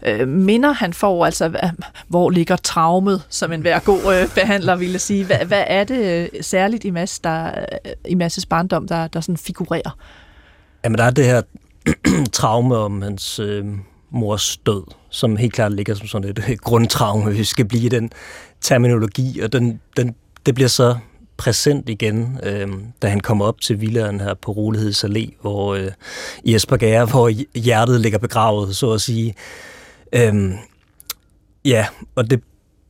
øh, minder, han får? Altså, hvor ligger traumet, som enhver god øh, behandler ville sige? Hvad, hvad er det særligt i Mads, der, i Mads' barndom, der, der sådan figurerer? Jamen, der er det her traume om hans øh, mors død, som helt klart ligger som sådan et grundtraume, hvis vi skal blive den terminologi, og den, den, det bliver så præsent igen, øh, da han kommer op til villaen her på Rolighedsallé, hvor øh, i Esbjerg, hvor hjertet ligger begravet, så at sige. Øh, ja, og det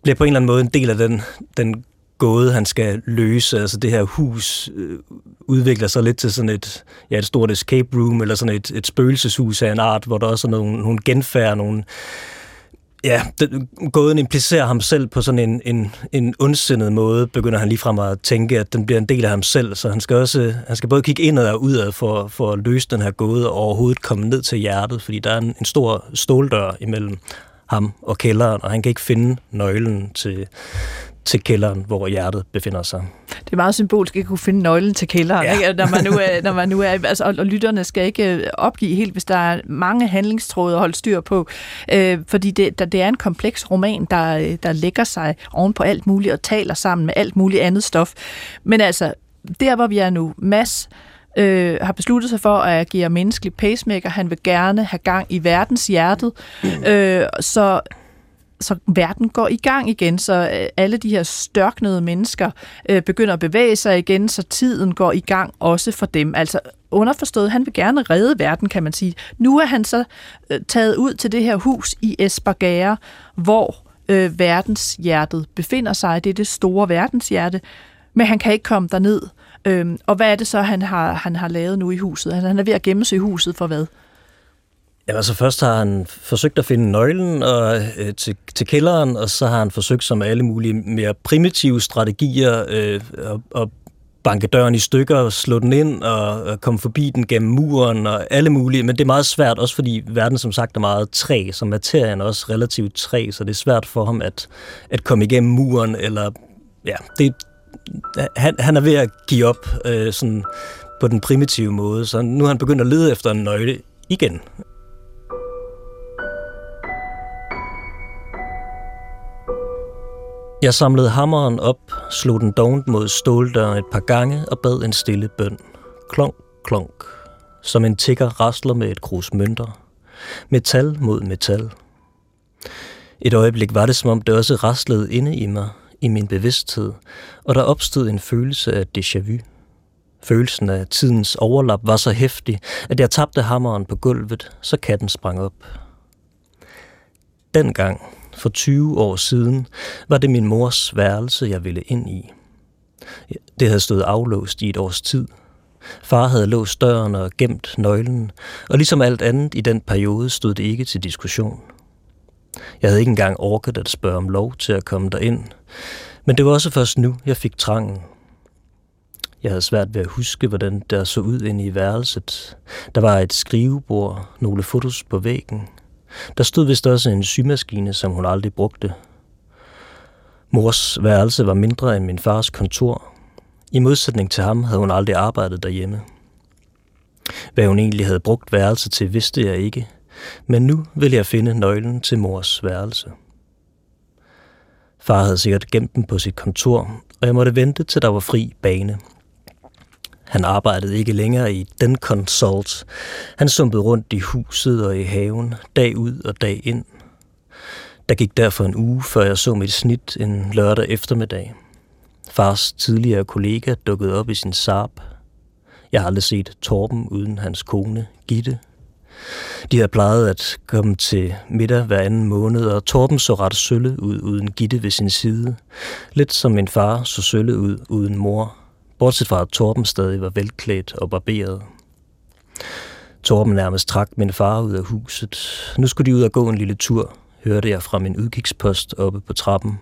bliver på en eller anden måde en del af den, den gåde, han skal løse. Altså det her hus øh, udvikler sig lidt til sådan et, ja, et stort escape room, eller sådan et, et spøgelseshus af en art, hvor der også er nogle, nogle genfærd, nogle... Ja, den, gåden implicerer ham selv på sådan en, en, en ondsindet måde, begynder han ligefrem at tænke, at den bliver en del af ham selv, så han skal, også, han skal både kigge indad og udad for, for at løse den her gåde og overhovedet komme ned til hjertet, fordi der er en, en stor ståldør imellem ham og kælderen, og han kan ikke finde nøglen til, til kælderen, hvor hjertet befinder sig. Det er meget symbolsk at kunne finde nøglen til kælderen, ja. Ikke? Når man nu er, når man nu er altså, og lytterne skal ikke opgive helt, hvis der er mange handlingstråde at holde styr på, øh, fordi det, der, det er en kompleks roman, der, der lægger sig oven på alt muligt og taler sammen med alt muligt andet stof. Men altså, der hvor vi er nu, Mads Øh, har besluttet sig for at agere menneskelig pacemaker. Han vil gerne have gang i verdens hjertet, øh, så, så verden går i gang igen, så øh, alle de her størknede mennesker øh, begynder at bevæge sig igen, så tiden går i gang også for dem. Altså underforstået, han vil gerne redde verden, kan man sige. Nu er han så øh, taget ud til det her hus i Esbjerg, hvor øh, verdenshjertet befinder sig. Det er det store verdenshjerte, men han kan ikke komme derned. Øhm, og hvad er det så, han har, han har lavet nu i huset? Altså, han er ved at gemme sig i huset for hvad? Ja, altså først har han forsøgt at finde nøglen og, øh, til, til kælderen, og så har han forsøgt som alle mulige mere primitive strategier øh, at, at banke døren i stykker og slå den ind og, og komme forbi den gennem muren og alle mulige. Men det er meget svært, også fordi verden som sagt er meget træ, så materien er også relativt træ, så det er svært for ham at, at komme igennem muren. Eller, ja, det Han, han er ved at give op øh, sådan på den primitive måde, så nu er han begyndt at lede efter en nøgle igen. Jeg samlede hammeren op, slog den dovent mod ståldøren et par gange og bad en stille bøn. Klonk, klonk. Som en tigger rasler med et krus mønter. Metal mod metal. Et øjeblik var det, som om det også raslede inde i mig, i min bevidsthed, og der opstod en følelse af déjà vu. Følelsen af tidens overlap var så heftig, at jeg tabte hammeren på gulvet, så katten sprang op. Dengang, for tyve år siden, var det min mors værelse, jeg ville ind i. Det havde stået aflåst i et års tid. Far havde låst døren og gemt nøglen, og ligesom alt andet i den periode stod det ikke til diskussion. Jeg havde ikke engang orket at spørge om lov til at komme derind, men det var også først nu, jeg fik trangen. Jeg havde svært ved at huske, hvordan der så ud inde i værelset. Der var et skrivebord, nogle fotos på væggen. Der stod vist også en symaskine, som hun aldrig brugte. Mors værelse var mindre end min fars kontor. I modsætning til ham havde hun aldrig arbejdet derhjemme. Hvad hun egentlig havde brugt værelset til, vidste jeg ikke. Men nu ville jeg finde nøglen til mors værelse. Far havde sikkert gemt den på sit kontor, og jeg måtte vente, til der var fri bane. Han arbejdede ikke længere i den consult. Han sumpede rundt i huset og i haven, dag ud og dag ind. Der gik derfor en uge, før jeg så mit snit en lørdag eftermiddag. Fars tidligere kollega dukkede op i sin Saab. Jeg har aldrig set Torben uden hans kone, Gitte. De havde plejet at komme til middag hver anden måned, og Torben så ret sølle ud uden Gitte ved sin side. Lidt som min far så sølle ud uden mor, bortset fra at Torben stadig var velklædt og barberet. Torben nærmest trak min far ud af huset. Nu skulle de ud og gå en lille tur, hørte jeg fra min udkigspost oppe på trappen.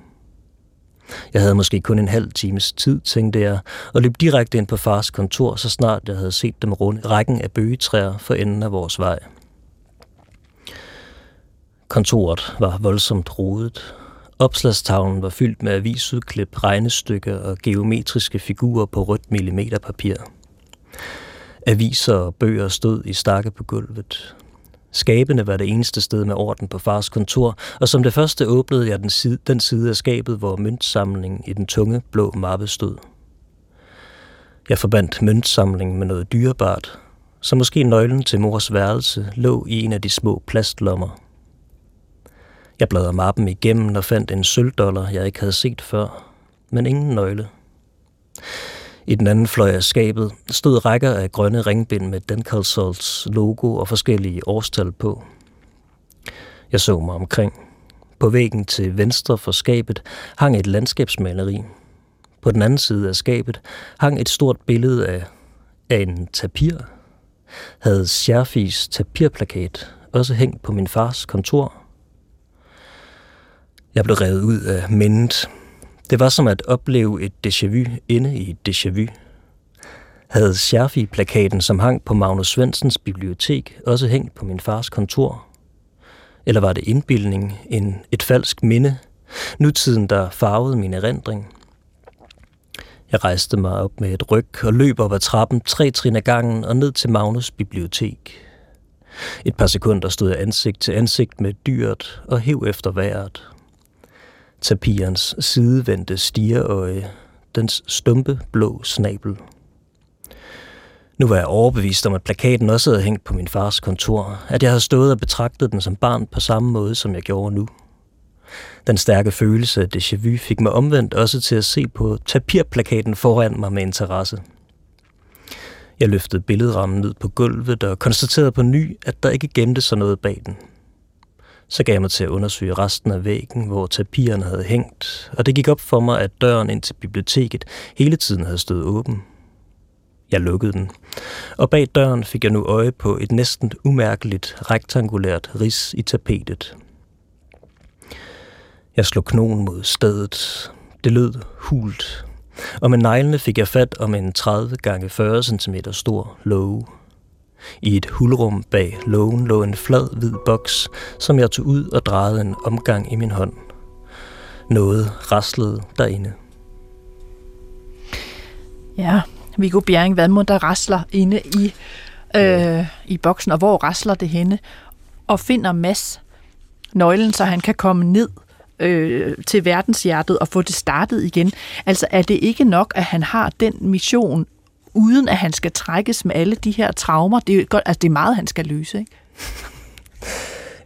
Jeg havde måske kun en halv times tid, tænkte jeg, og løb direkte ind på fars kontor, så snart jeg havde set dem runde rækken af bøgetræer for enden af vores vej. Kontoret var voldsomt rodet. Opslagstavlen var fyldt med avisudklip, regnestykker og geometriske figurer på rødt millimeterpapir. Aviser og bøger stod i stakke på gulvet. Skabene var det eneste sted med orden på fars kontor, og som det første åbnede jeg den side, den side af skabet, hvor møntsamlingen i den tunge, blå mappe stod. Jeg forbandt møntsamlingen med noget dyrebart, så måske nøglen til mors værelse lå i en af de små plastlommer. Jeg bladrede mappen igennem og fandt en sølvdollar, jeg ikke havde set før, men ingen nøgle. I den anden fløj af skabet stod rækker af grønne ringbind med Denconsults logo og forskellige årstal på. Jeg så mig omkring. På væggen til venstre for skabet hang et landskabsmaleri. På den anden side af skabet hang et stort billede af, af en tapir. Havde Scherfis tapirplakat også hængt på min fars kontor? Jeg blev revet ud af mindet. Det var som at opleve et déjà vu inde i et déjà vu. Havde Scherfi-plakaten, som hang på Magnus Svendsens bibliotek, også hængt på min fars kontor? Eller var det indbildning, en, et falsk minde, nutiden, der farvede min erindring? Jeg rejste mig op med et ryg og løb op ad trappen tre trin ad gangen og ned til Magnus' bibliotek. Et par sekunder stod jeg ansigt til ansigt med dyret og hev efter vejret. Tapirens sidevendte stigerøje, dens stumpe blå snabel. Nu var jeg overbevist om, at plakaten også havde hængt på min fars kontor, at jeg havde stået og betragtet den som barn på samme måde, som jeg gjorde nu. Den stærke følelse af déjà vu fik mig omvendt også til at se på tapirplakaten foran mig med interesse. Jeg løftede billedrammen ned på gulvet og konstaterede på ny, at der ikke gemte sig noget bag den. Så gav jeg mig til at undersøge resten af væggen, hvor tapiren havde hængt, og det gik op for mig, at døren ind til biblioteket hele tiden havde stået åben. Jeg lukkede den, og bag døren fik jeg nu øje på et næsten umærkeligt rektangulært rids i tapetet. Jeg slog knogen mod stedet. Det lød hult, og med neglene fik jeg fat om en tredive gange fyrre centimeter stor låge. I et hulrum bag lågen lå en flad hvid boks, som jeg tog ud og drejede en omgang i min hånd. Noget raslede derinde. Ja, Viggo Bjerring, hvad må der rasler inde i, øh, i boksen, og hvor rasler det henne? Og finder Mads nøglen, så han kan komme ned øh, til verdenshjertet og få det startet igen. Altså er det ikke nok, at han har den mission, uden at han skal trækkes med alle de her traumer? Det er, godt, altså det er meget, han skal løse, ikke?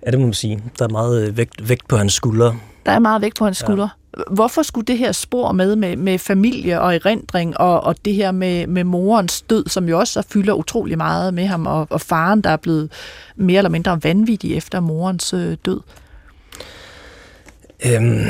Ja, det må man sige. Der er meget vægt, vægt på hans skuldre. Der er meget vægt på hans ja. skuldre. Hvorfor skulle det her spor med, med, med familie og erindring, og, og det her med, med morens død, som jo også fylder utrolig meget med ham, og, og faren, der er blevet mere eller mindre vanvittig efter morens øh, død? Øhm,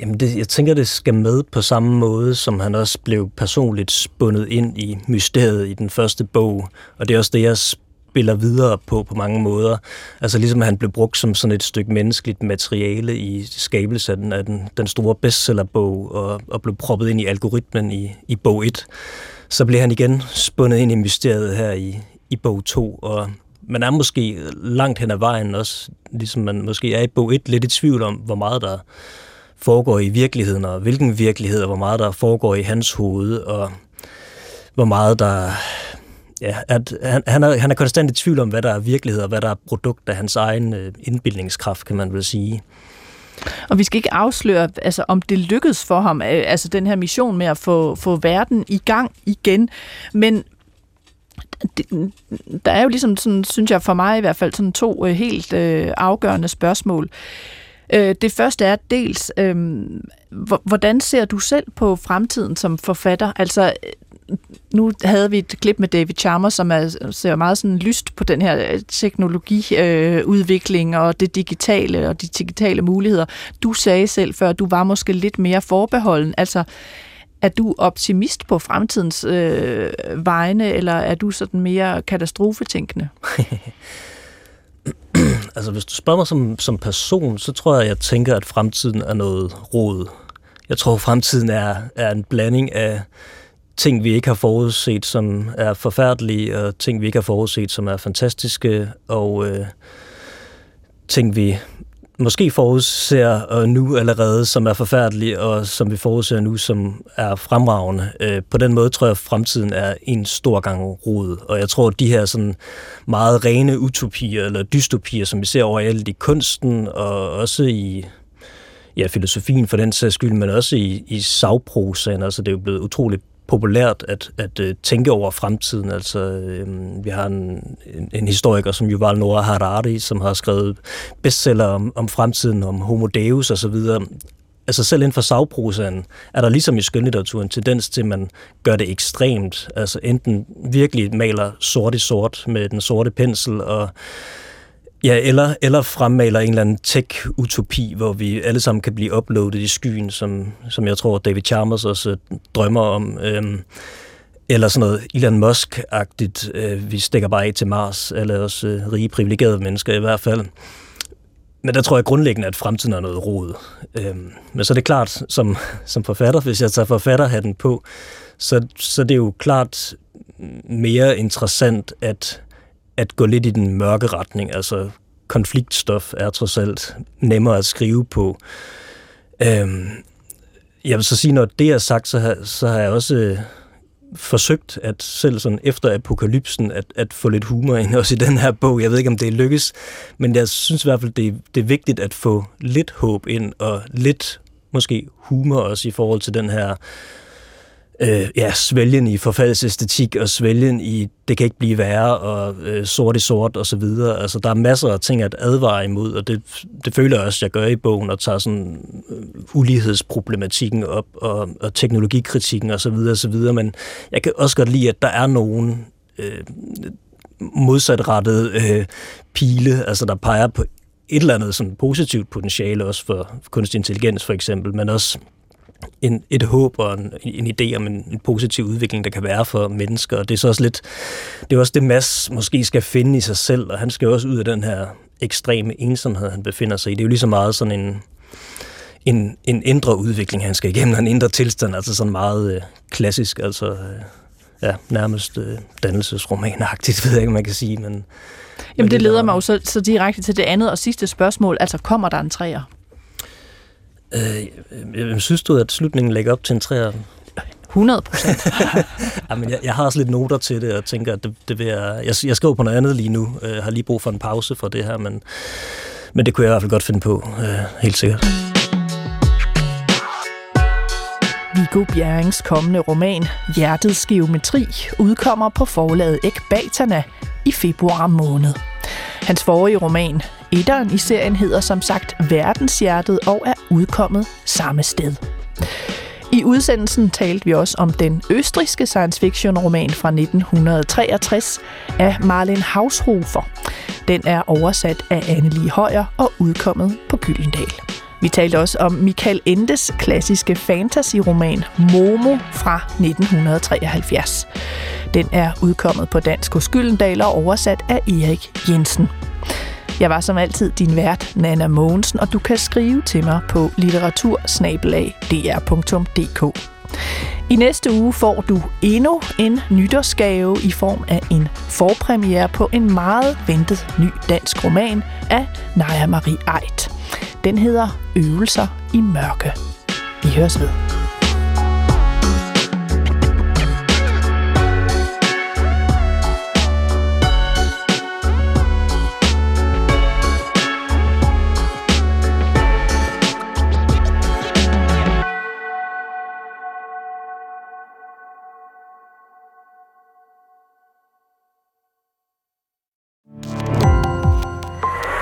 jamen det, jeg tænker, det skal med på samme måde, som han også blev personligt spundet ind i mysteriet i den første bog, og det er også det, jeg spiller videre på på mange måder. Altså ligesom han blev brugt som sådan et stykke menneskeligt materiale i skabelsen af den, den store bestsellerbog, og, og blev proppet ind i algoritmen i, i bog et, så blev han igen spundet ind i mysteriet her i, i bog to, og man er måske langt hen ad vejen også, ligesom man måske er i bog et, lidt i tvivl om, hvor meget der foregår i virkeligheden, og hvilken virkelighed, og hvor meget der foregår i hans hoved, og hvor meget der... Ja, at han, han, er, han er konstant i tvivl om, hvad der er virkelighed, og hvad der er produkt af hans egen indbildningskraft, kan man vel sige. Og vi skal ikke afsløre, altså, om det lykkedes for ham, altså den her mission med at få, få verden i gang igen, men... Det, der er jo ligesom, sådan, synes jeg for mig i hvert fald, sådan to øh, helt øh, afgørende spørgsmål. Øh, det første er dels, øh, hvordan ser du selv på fremtiden som forfatter? Altså, nu havde vi et klip med David Chalmers, som er, ser meget sådan lyst på den her teknologiudvikling øh, og det digitale og de digitale muligheder. Du sagde selv før, du var måske lidt mere forbeholden. Altså, er du optimist på fremtidens øh, vegne, eller er du sådan mere katastrofetænkende? Altså, hvis du spørger mig som, som person, så tror jeg, jeg tænker, at fremtiden er noget rod. Jeg tror, fremtiden er, er en blanding af ting, vi ikke har forudset, som er forfærdelige, og ting, vi ikke har forudset, som er fantastiske, og øh, ting, vi... måske forudser og nu allerede, som er forfærdelig, og som vi forudser nu, som er fremragende. På den måde tror jeg, at fremtiden er en stor gang rod, og jeg tror, at de her sådan meget rene utopier eller dystopier, som vi ser overalt i kunsten og også i ja, filosofien for den sags skyld, men også i, i sagprosaen, altså det er jo blevet utroligt populært at, at uh, tænke over fremtiden. Altså, øhm, vi har en, en, en historiker som Yuval Noah Harari, som har skrevet bestseller om, om fremtiden, om Homo Deus og så videre. Altså selv inden for sagprosaen er der ligesom i skønlitteraturen en tendens til, at man gør det ekstremt. Altså enten virkelig maler sort i sort med den sorte pensel, og ja, eller, eller fremmaler en eller anden tech-utopi, hvor vi alle sammen kan blive uploadet i skyen, som, som jeg tror, David Chalmers også drømmer om. Øhm, eller sådan noget Elon Musk-agtigt, øh, vi stikker bare af til Mars, eller også øh, rige, privilegerede mennesker i hvert fald. Men der tror jeg grundlæggende, at fremtiden er noget rod. Øhm, men så er det klart, som, som forfatter, hvis jeg tager forfatterhatten på, så, så det er det jo klart mere interessant at... at gå lidt i den mørke retning, altså konfliktstof er trods alt nemmere at skrive på. Øhm, jeg vil så sige, når det er sagt, så har, så har jeg også øh, forsøgt, at selv sådan efter apokalypsen, at, at få lidt humor ind også i den her bog. Jeg ved ikke, om det lykkes, men jeg synes i hvert fald, det, det er vigtigt at få lidt håb ind, og lidt måske humor også i forhold til den her øh, ja, svælgen i forfaldsæstetik, og svælgen i, det kan ikke blive værre, og øh, sort i sort, og så videre. Altså, der er masser af ting at advare imod, og det, det føler jeg også, jeg gør i bogen, og tager sådan øh, ulighedsproblematikken op, og, og teknologikritikken, og så videre, og så videre. Men jeg kan også godt lide, at der er nogen øh, modsatrettede øh, pile, altså, der peger på et eller andet sådan positivt potentiale også for kunstig intelligens for eksempel, men også en, et håb og en, en idé om en, en positiv udvikling, der kan være for mennesker. Og det er så også lidt, det er også det, Mads måske skal finde i sig selv, og han skal også ud af den her ekstreme ensomhed, han befinder sig i. Det er jo lige så meget sådan en, en, en indre udvikling, han skal igennem, og en indre tilstand, altså sådan meget øh, klassisk, altså øh, ja, nærmest øh, dannelsesromanagtigt, ved jeg ikke, man kan sige, men... Jamen det leder mig jo så, så direkte til det andet og sidste spørgsmål, altså kommer der en træer? Øh, synes du, at slutningen lægger op til en træer? hundrede procent. Jamen, jeg, jeg har også lidt noter til det, og tænker, at det, det vil jeg, jeg... Jeg skriver på noget andet lige nu, jeg har lige brug for en pause fra det her, men, men det kunne jeg i hvert fald godt finde på, helt sikkert. Viggo Bjerrings kommende roman, Hjertets geometri, udkommer på forlaget Ekbatana i februar måned. Hans forrige roman, etteren i serien, hedder som sagt Verdenshjertet og er udkommet samme sted. I udsendelsen talte vi også om den østrigske science fiction roman fra nitten treogtres af Marlen Haushofer. Den er oversat af Anne Højer og udkommet på Gyldendal. Vi talte også om Michael Endes klassiske fantasy-roman Momo fra nitten treoghalvfjerds. Den er udkommet på dansk hos Gyldendal og oversat af Erik Jensen. Jeg var som altid din vært, Nanna Mogensen, og du kan skrive til mig på litteratur snabel-a d r punktum d k. I næste uge får du endnu en nytårsgave i form af en forpremiere på en meget ventet ny dansk roman af Naja Marie Aidt. Den hedder Øvelser i mørke. Vi høres ved.